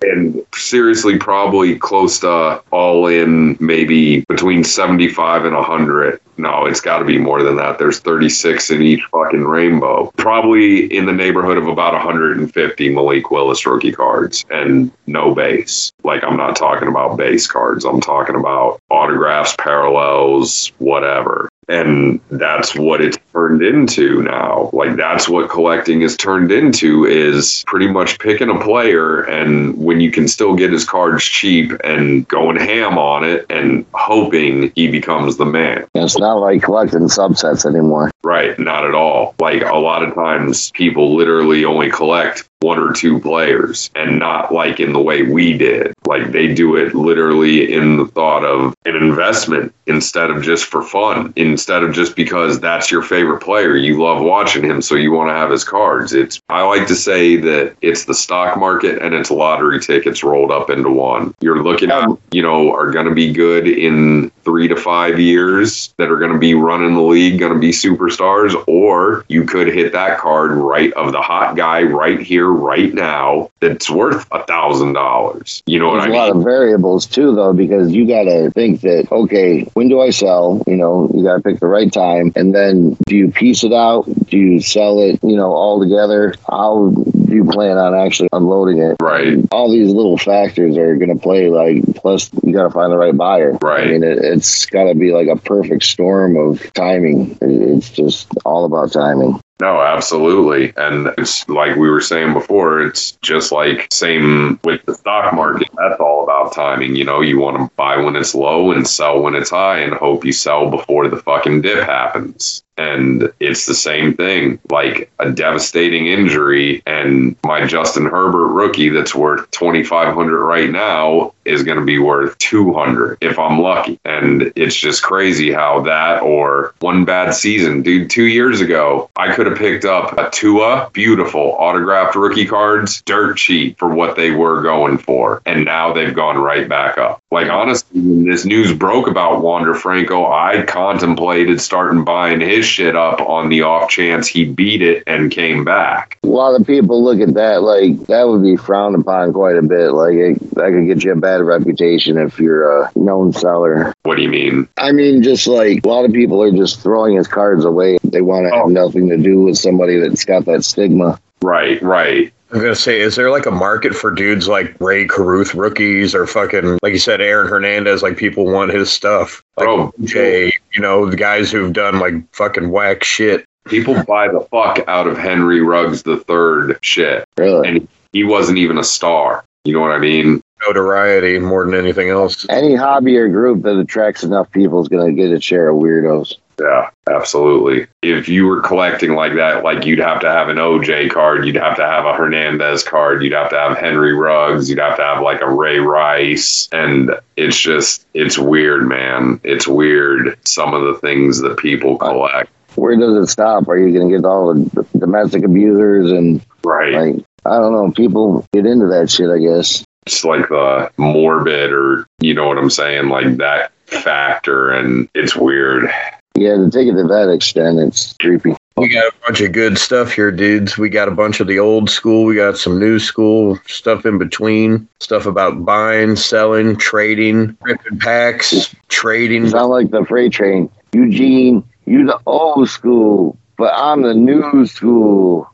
And seriously, probably close to all in, maybe between seventy-five and one hundred. No, it's got to be more than that. There's thirty-six in each fucking rainbow. Probably in the neighborhood of about one hundred fifty Malik Willis rookie cards and no base. Like, I'm not talking about base cards. I'm talking about autographs, parallels, whatever. And that's what it's turned into now. Like, that's what collecting is turned into, is pretty much picking a player, and when you can still get his cards cheap, and going ham on it and hoping he becomes the man. It's not like collecting subsets anymore. Right. Not at all. Like, a lot of times people literally only collect one or two players, and not like in the way we did. Like, they do it literally in the thought of an investment instead of just for fun, instead of just because that's your favorite player. You love watching him, so you want to have his cards. It's, I like to say that it's the stock market and it's lottery tickets rolled up into one. You're looking at, you know, are going to be good in three to five years that are going to be running the league, going to be superstars, or you could hit that card right of the hot guy right here, right now, that's worth a thousand dollars. You know what I mean? There's a lot of variables too, though, because you got to think that, okay, when do I sell? You know, you got to pick the right time. And then do you piece it out? Do you sell it, you know, all together? How do you plan on actually unloading it? Right. All these little factors are going to play, like, plus you got to find the right buyer. Right. I mean, it, it's got to be like a perfect storm of timing. It's just all about timing. No, absolutely. And it's like we were saying before, it's just like same with the stock market. That's all about timing. You know, you want to buy when it's low and sell when it's high and hope you sell before the fucking dip happens. And it's the same thing, like a devastating injury. And my Justin Herbert rookie that's worth twenty-five hundred right now is going to be worth two hundred if I'm lucky. And it's just crazy how that, or one bad season. Dude, two years ago, I could have picked up a Tua, beautiful autographed rookie cards, dirt cheap for what they were going for. And now they've gone right back up. Like, honestly, when this news broke about Wander Franco, I contemplated starting buying his shit up on the off chance he beat it and came back. A lot of people look at that like that would be frowned upon quite a bit. Like, it, that could get you a bad reputation if you're a known seller. What do you mean? I mean, just like a lot of people are just throwing his cards away. They want to oh. have nothing to do with somebody that's got that stigma. Right, right. I was going to say, is there like a market for dudes like Ray Carruth rookies or fucking, like you said, Aaron Hernandez? Like, people want his stuff. Like, oh, Jay, you know, the guys who've done like fucking whack shit. People buy the fuck out of Henry Ruggs the third shit. Really? And he wasn't even a star. You know what I mean? Notoriety more than anything else. Any hobby or group that attracts enough people is going to get a share of weirdos. Yeah, absolutely. If you were collecting like that, like, you'd have to have an O J card, you'd have to have a Hernandez card, you'd have to have Henry Ruggs, you'd have to have like a Ray Rice. And it's just, it's weird, man. It's weird, some of the things that people collect. Where does it stop? Are you going to get all the domestic abusers and, right? Like, I don't know, people get into that shit, I guess. It's like the morbid, or, you know what I'm saying, like that factor, and it's weird. Yeah, to take it to that extent, it's creepy. We got a bunch of good stuff here, dudes. We got a bunch of the old school. We got some new school stuff in between. Stuff about buying, selling, trading, ripping packs, trading. Sound like the freight train. Eugene, you the old school, but I'm the new school.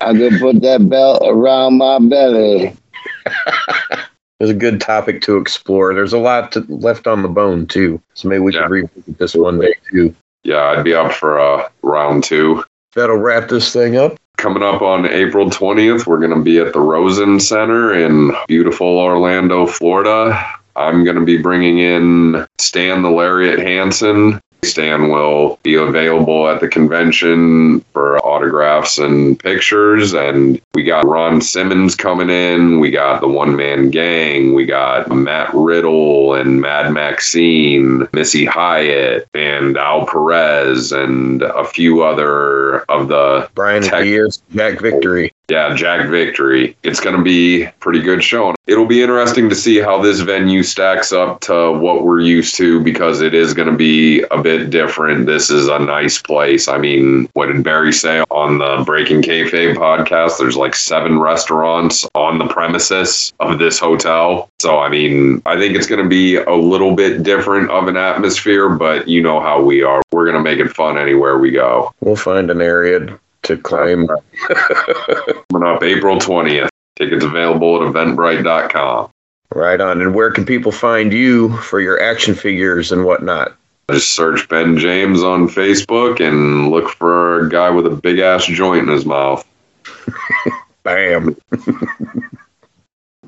I'm going to put that belt around my belly. It's a good topic to explore. There's a lot to, left on the bone, too. So maybe we yeah. can revisit this one day, too. Yeah, I'd be up for uh, round two. That'll wrap this thing up. Coming up on April twentieth, we're going to be at the Rosen Center in beautiful Orlando, Florida. I'm going to be bringing in Stan the Lariat Hansen. stand will be available at the convention for autographs and pictures. And we got Ron Simmons coming in. We got the One Man Gang. We got Matt Riddle and Mad Maxine, Missy Hyatt, and Al Perez, and a few other of the Brian tech- Diaz, Jack Victory. Yeah, Jack Victory. It's going to be a pretty good show. It'll be interesting to see how this venue stacks up to what we're used to, because it is going to be a bit different. This is a nice place. I mean, what did Barry say on the Breaking Kayfabe podcast? There's like seven restaurants on the premises of this hotel. So, I mean, I think it's going to be a little bit different of an atmosphere, but you know how we are. We're going to make it fun anywhere we go. We'll find an area to claim. Coming up April twentieth. Tickets available at eventbrite dot com. Right on. And where can people find you for your action figures and whatnot? Just search Ben James on Facebook and look for a guy with a big ass joint in his mouth. Bam.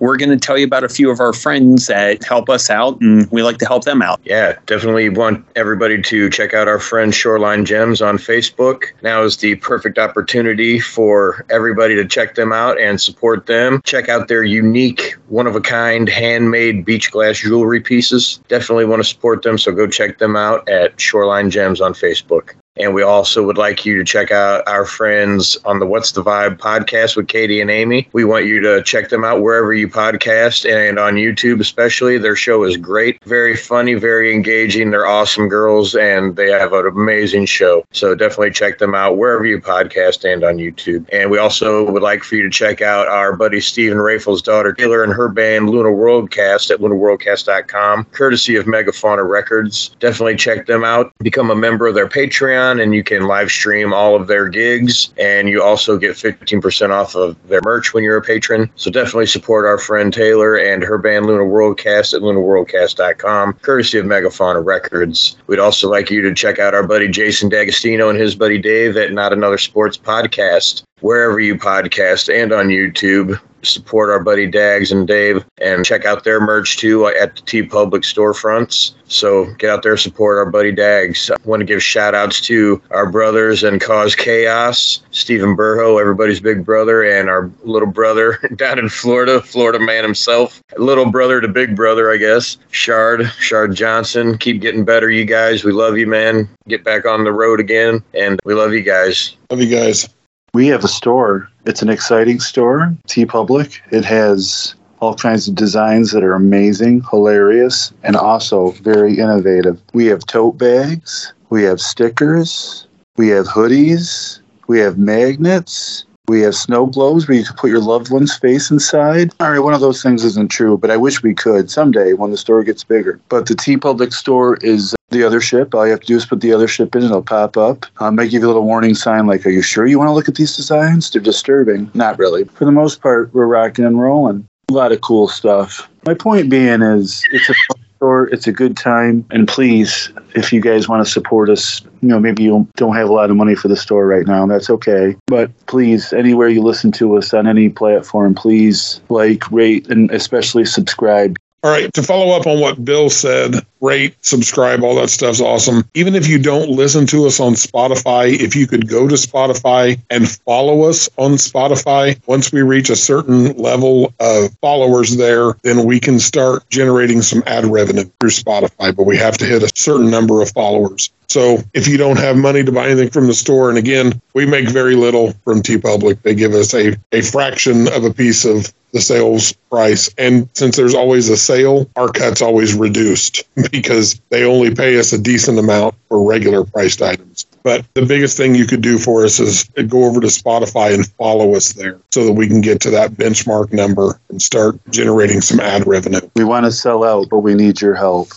We're going to tell you about a few of our friends that help us out, and we like to help them out. Yeah, definitely want everybody to check out our friend Shoreline Gems on Facebook. Now is the perfect opportunity for everybody to check them out and support them. Check out their unique, one-of-a-kind, handmade beach glass jewelry pieces. Definitely want to support them, so go check them out at Shoreline Gems on Facebook. And we also would like you to check out our friends on the What's the Vibe podcast with Katie and Amy. We want you to check them out wherever you podcast and on YouTube especially. Their show is great. Very funny, very engaging. They're awesome girls, and they have an amazing show. So definitely check them out wherever you podcast and on YouTube. And we also would like for you to check out our buddy Stephen Rafel's daughter, Taylor, and her band, Luna Worldcast, at luna worldcast dot com, courtesy of Megafauna Records. Definitely check them out. Become a member of their Patreon, and you can live stream all of their gigs, and you also get fifteen percent off of their merch when you're a patron. So definitely support our friend Taylor and her band Luna Worldcast at luna worldcast dot com, courtesy of Megafauna Records. We'd also like you to check out our buddy Jason D'Agostino and his buddy Dave at Not Another Sports Podcast, wherever you podcast and on YouTube. Support our buddy Dags and Dave, and check out their merch too at the T Public storefronts. So get out there, support our buddy Dags. I want to give shout outs to our brothers and Cause Chaos, Stephen Burrow, everybody's big brother, and our little brother down in Florida, Florida man himself, little brother to big brother, I guess, Shard, Shard Johnson. Keep getting better, you guys. We love you, man. Get back on the road again, and we love you guys. Love you guys. We have a store. It's an exciting store, T Public. It has all kinds of designs that are amazing, hilarious, and also very innovative. We have tote bags. We have stickers. We have hoodies. We have magnets. We have snow globes where you can put your loved one's face inside. All right, one of those things isn't true, but I wish we could someday when the store gets bigger. But the T Public store is the other ship. All you have to do is put the other ship in and it'll pop up. Um, they give you a little warning sign like, are you sure you want to look at these designs? They're disturbing. Not really. For the most part, we're rocking and rolling. A lot of cool stuff. My point being is it's a fun store. It's a good time. And please, if you guys want to support us, you know, maybe you don't have a lot of money for the store right now. That's okay. But please, anywhere you listen to us on any platform, please like, rate, and especially subscribe. All right. To follow up on what Bill said, rate, subscribe, all that stuff's awesome. Even if you don't listen to us on Spotify, if you could go to Spotify and follow us on Spotify, once we reach a certain level of followers there, then we can start generating some ad revenue through Spotify, but we have to hit a certain number of followers. So if you don't have money to buy anything from the store, and again, we make very little from TeePublic. They give us a, a fraction of a piece of the sales price. And since there's always a sale, our cut's always reduced because they only pay us a decent amount for regular priced items. But the biggest thing you could do for us is go over to Spotify and follow us there so that we can get to that benchmark number and start generating some ad revenue. We want to sell out, but we need your help.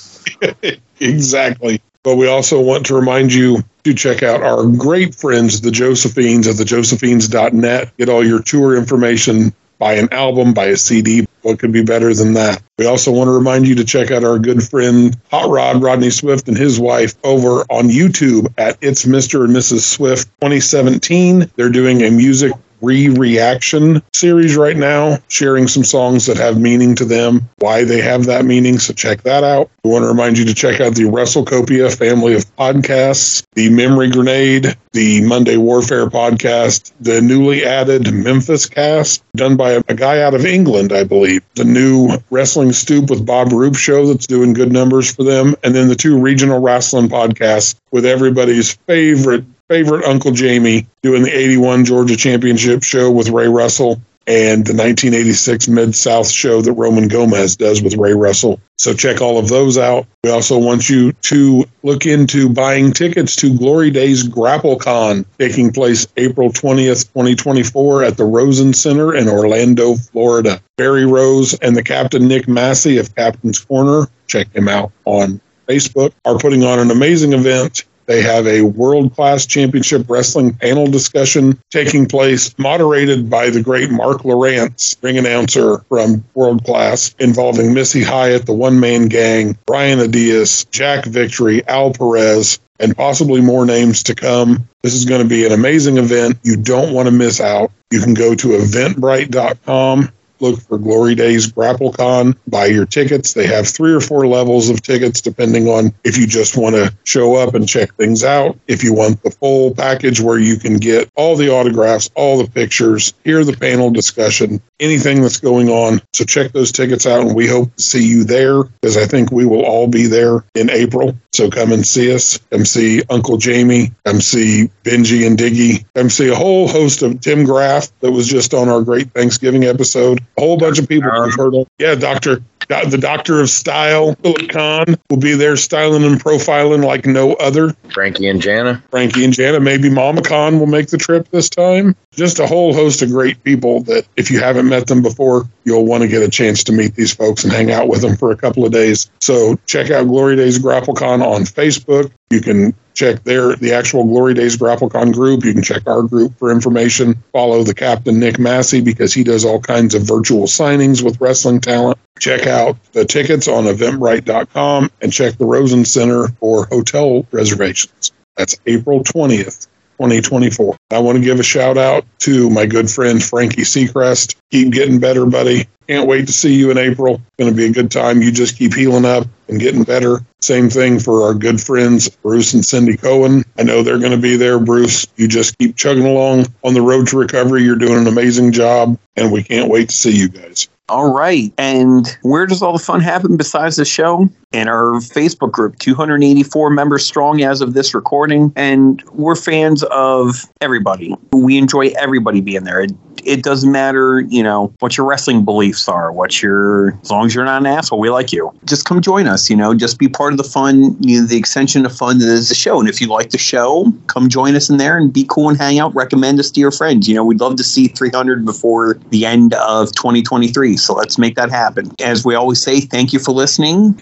Exactly. But we also want to remind you to check out our great friends, the Josephines at the josephines dot net. Get all your tour information. Buy an album, buy a C D. What could be better than that? We also want to remind you to check out our good friend Hot Rod, Rodney Swift, and his wife over on YouTube at It's Mister and Missus Swift twenty seventeen. They're doing a music re-reaction series right now, sharing some songs that have meaning to them, why they have that meaning, so check that out. We want to remind you to check out the WrestleCopia family of podcasts, the Memory Grenade, the Monday Warfare podcast, the newly added Memphis cast, done by a, a guy out of England, I believe, the new Wrestling Stoop with Bob Roop show that's doing good numbers for them, and then the two regional wrestling podcasts with everybody's favorite favorite Uncle Jamie doing the eighty-one Georgia Championship show with Ray Russell and the nineteen eighty-six Mid-South show that Roman Gomez does with Ray Russell. So check all of those out. We also want you to look into buying tickets to Glory Days GrappleCon taking place April twentieth, twenty twenty-four at the Rosen Center in Orlando, Florida. Barry Rose and the Captain Nick Massey of Captain's Corner, check him out on Facebook, are putting on an amazing event. They have a world-class championship wrestling panel discussion taking place, moderated by the great Mark Lawrence, ring announcer from World Class, involving Missy Hyatt, the One Man Gang, Brian Adias, Jack Victory, Al Perez, and possibly more names to come. This is going to be an amazing event. You don't want to miss out. You can go to eventbrite dot com. Look for Glory Days GrappleCon. Buy your tickets. They have three or four levels of tickets, depending on if you just want to show up and check things out. If you want the full package where you can get all the autographs, all the pictures, hear the panel discussion, anything that's going on. So check those tickets out, and we hope to see you there, because I think we will all be there in April. So come and see us. Come see Uncle Jamie. Come see Benji and Diggy. Come see a whole host of Tim Graff that was just on our great Thanksgiving episode. A whole bunch of people I've heard of. Yeah, Doctor the Doctor of Style, Philip Kahn, will be there styling and profiling like no other. Frankie and Jana. Frankie and Jana. Maybe Mama Kahn will make the trip this time. Just a whole host of great people that if you haven't met them before, you'll want to get a chance to meet these folks and hang out with them for a couple of days. So check out Glory Days GrappleCon on Facebook. You can check their the actual Glory Days GrappleCon group. You can check our group for information. Follow the Captain Nick Massey, because he does all kinds of virtual signings with wrestling talent. Check out the tickets on eventbrite dot com and check the Rosen Center for hotel reservations. That's April twentieth, twenty twenty-four. I want to give a shout out to my good friend Frankie Seacrest. Keep getting better, buddy. Can't wait to see you in April. It's going to be a good time. You just keep healing up and getting better. Same thing for our good friends, Bruce and Cindy Cohen. I know they're going to be there, Bruce. You just keep chugging along on the road to recovery. You're doing an amazing job, and we can't wait to see you guys. All right. And where does all the fun happen besides the show? In our Facebook group, two hundred eighty-four members strong as of this recording. And we're fans of everybody. We enjoy everybody being there. It, it doesn't matter, you know, what your wrestling beliefs are, what your, as long as you're not an asshole, we like you. Just come join us, you know, just be part of the fun, you know, the extension of fun that is the show. And if you like the show, come join us in there and be cool and hang out. Recommend us to your friends. You know, we'd love to see three hundred before the end of twenty twenty-three. So let's make that happen. As we always say, thank you for listening.